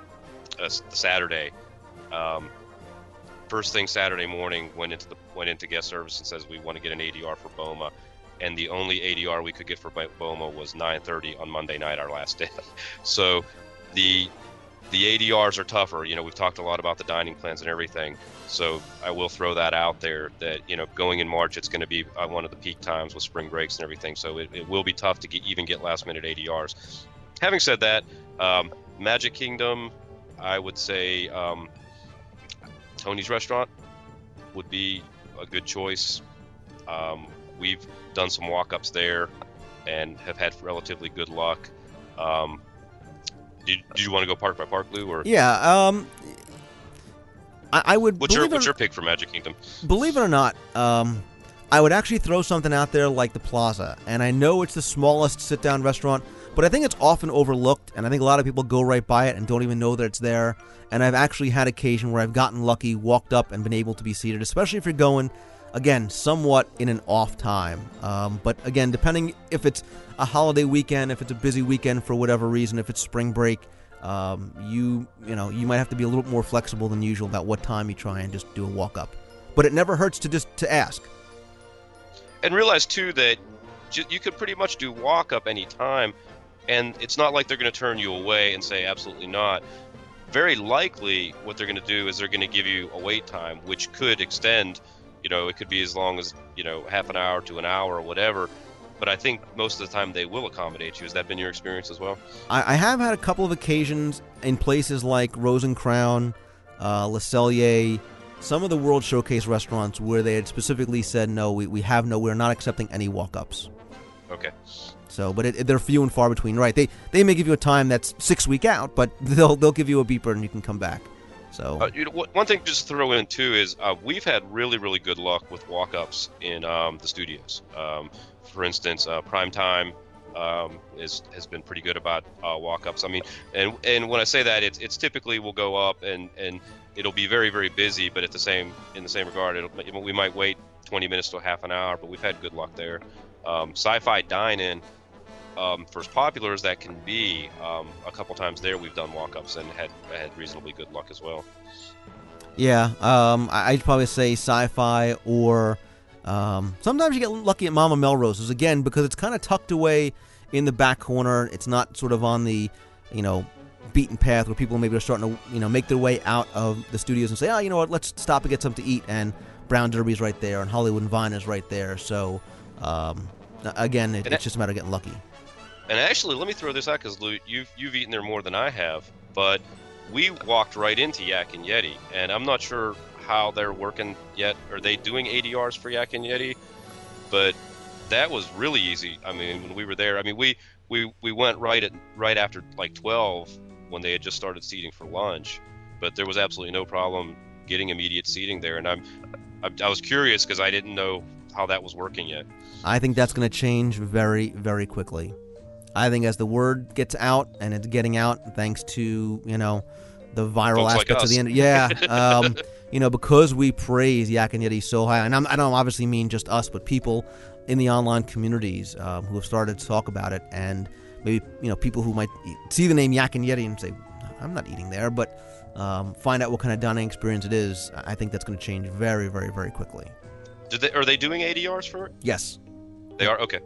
a, a Saturday. Um, First thing Saturday morning, went into the went into guest service and says we want to get an A D R for BOMA, and the only A D R we could get for BOMA was nine thirty on Monday night, our last day. So the the A D Rs are tougher. You know, we've talked a lot about the dining plans and everything. So I will throw that out there that, you know, going in March, it's going to be one of the peak times with spring breaks and everything. So it, it will be tough to get, even get last minute A D Rs. Having said that, um, Magic Kingdom, I would say. Um, Tony's Restaurant would be a good choice. Um, we've done some walk-ups there and have had relatively good luck. Um, Do you, do you want to go park by park, Lou? Or yeah, um, I, I would. What's your What's or, your pick for Magic Kingdom? Believe it or not, um, I would actually throw something out there like the Plaza, and I know it's the smallest sit-down restaurant, but I think it's often overlooked, and I think a lot of people go right by it and don't even know that it's there. And I've actually had occasion where I've gotten lucky, walked up, and been able to be seated, especially if you're going. Again, somewhat in an off time. Um, but again, depending if it's a holiday weekend, if it's a busy weekend for whatever reason, if it's spring break, um, you you know, you might have to be a little more flexible than usual about what time you try and just do a walk up. But it never hurts to just to ask. And realize too that ju- you could pretty much do walk up any time, and it's not like they're going to turn you away and say absolutely not. Very likely, what they're going to do is they're going to give you a wait time, which could extend. You know, it could be as long as, you know, half an hour to an hour or whatever. But I think most of the time they will accommodate you. Has that been your experience as well? I, I have had a couple of occasions in places like Rose and Crown, uh, Le Cellier, some of the World Showcase restaurants where they had specifically said, no, we, we have no, we're not accepting any walk-ups. Okay. So, but it, it, they're few and far between, right? They they may give you a time that's six week out, but they'll they'll give you a beeper and you can come back. So uh, you know, one thing to just throw in too is uh, we've had really, really good luck with walk-ups in um, the studios. Um, for instance, uh, Primetime um, is has been pretty good about uh, walk-ups. I mean, and and when I say that, it's it's typically we'll go up and, and it'll be very, very busy, but at the same in the same regard, it'll, we might wait twenty minutes to a half an hour, but we've had good luck there. Um, Sci-Fi Dine-In. Um, for as popular as that can be, um, a couple times there we've done walk-ups and had had reasonably good luck as well. Yeah, um, I'd probably say Sci-Fi or um, sometimes you get lucky at Mama Melrose's again because it's kind of tucked away in the back corner. It's not sort of on the, you know, beaten path where people maybe are starting to, you know, make their way out of the studios and say, oh, you know what, let's stop and get something to eat. And Brown Derby's right there, and Hollywood and Vine is right there. So um, again, it, it's just a matter of getting lucky. And actually, let me throw this out because Lou, you've you've eaten there more than I have. But we walked right into Yak and Yeti, and I'm not sure how they're working yet. Are they doing A D Rs for Yak and Yeti? But that was really easy. I mean, when we were there, I mean, we we, we went right at right after like twelve when they had just started seating for lunch. But there was absolutely no problem getting immediate seating there. And I'm I, I was curious because I didn't know how that was working yet. I think that's going to change very, very quickly. I think as the word gets out, and it's getting out thanks to, you know, the viral folks aspects like of the end. Yeah. Um, you know, because we praise Yak and Yeti so high, and I'm, I don't obviously mean just us, but people in the online communities um, who have started to talk about it, and maybe, you know, people who might see the name Yak and Yeti and say, I'm not eating there, but um, find out what kind of dining experience it is. I think that's going to change very, very, very quickly. Did they, are they doing A D Rs for it? Yes. They are? Okay.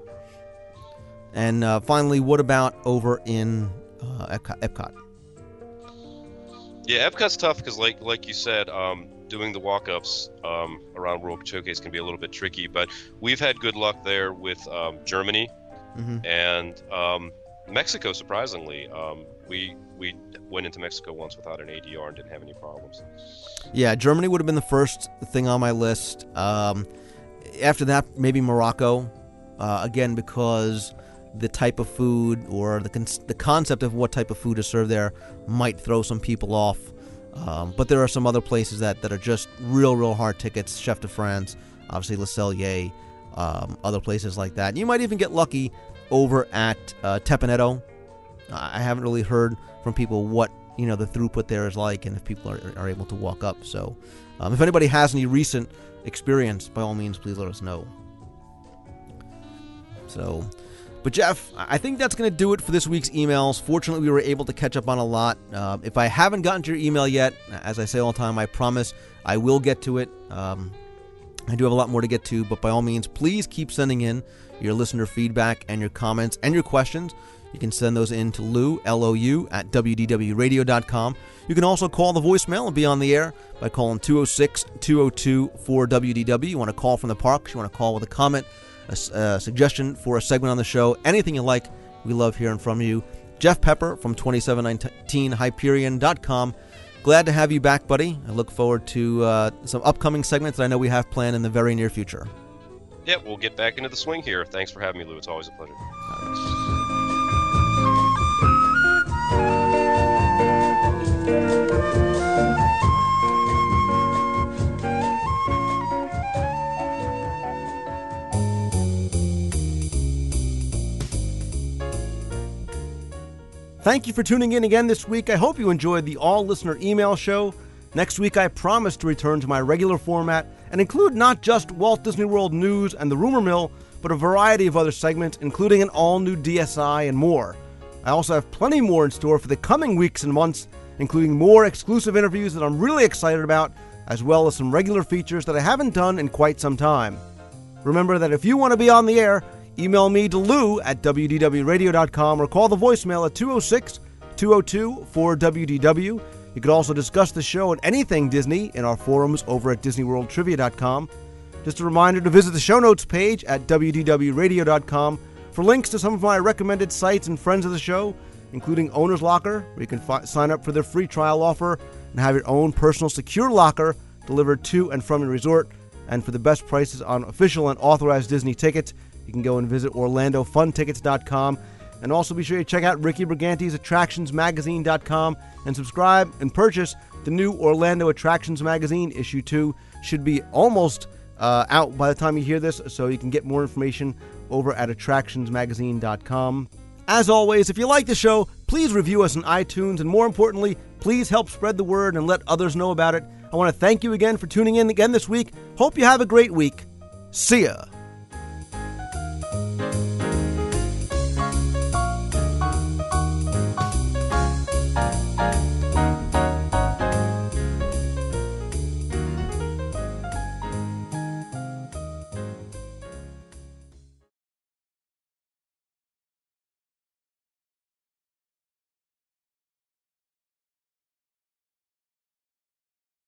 And uh, finally, what about over in uh, Epcot? Yeah, Epcot's tough because, like like you said, um, doing the walk-ups um, around World Showcase can be a little bit tricky. But we've had good luck there with um, Germany mm-hmm. and um, Mexico. Surprisingly, um, we we went into Mexico once without an A D R and didn't have any problems. Yeah, Germany would have been the first thing on my list. Um, after that, maybe Morocco. Uh, again, because the type of food or the con- the concept of what type of food is served there might throw some people off. Um, but there are some other places that, that are just real, real hard tickets. Chef de France, obviously Le Cellier, um, other places like that. You might even get lucky over at uh, Tepaneto. I haven't really heard from people what, you know, the throughput there is like and if people are, are able to walk up. So um, if anybody has any recent experience, by all means, please let us know. So... But Jeff, I think that's going to do it for this week's emails. Fortunately, we were able to catch up on a lot. Uh, if I haven't gotten to your email yet, as I say all the time, I promise I will get to it. Um, I do have a lot more to get to, but by all means, please keep sending in your listener feedback and your comments and your questions. You can send those in to Lou, L O U, at W D W radio dot com. You can also call the voicemail and be on the air by calling two oh six, two oh two, four W D W. You want to call from the parks, you want to call with a comment, a uh, suggestion for a segment on the show, anything you like, we love hearing from you. Jeff Pepper from twenty seven nineteen hyperion dot com. Glad to have you back, buddy. I look forward to uh, some upcoming segments that I know we have planned in the very near future. Yeah, we'll get back into the swing here. Thanks for having me, Lou. It's always a pleasure. All right. Thank you for tuning in again this week. I hope you enjoyed the all-listener email show. Next week, I promise to return to my regular format and include not just Walt Disney World news and the rumor mill, but a variety of other segments, including an all-new D S I and more. I also have plenty more in store for the coming weeks and months, including more exclusive interviews that I'm really excited about, as well as some regular features that I haven't done in quite some time. Remember that if you want to be on the air, email me to lou at w d w radio dot com or call the voicemail at two oh six, two oh two, four W D W. You can also discuss the show and anything Disney in our forums over at disney world trivia dot com. Just a reminder to visit the show notes page at w d w radio dot com for links to some of my recommended sites and friends of the show, including Owner's Locker, where you can fi- sign up for their free trial offer and have your own personal secure locker delivered to and from your resort. And for the best prices on official and authorized Disney tickets, you can go and visit orlando fun tickets dot com. And also be sure you check out Ricky Briganti's attractions magazine dot com and subscribe and purchase the new Orlando Attractions Magazine. Issue two should be almost uh, out by the time you hear this, so you can get more information over at attractions magazine dot com. As always, if you like the show, please review us on iTunes, and more importantly, please help spread the word and let others know about it. I want to thank you again for tuning in again this week. Hope you have a great week. See ya.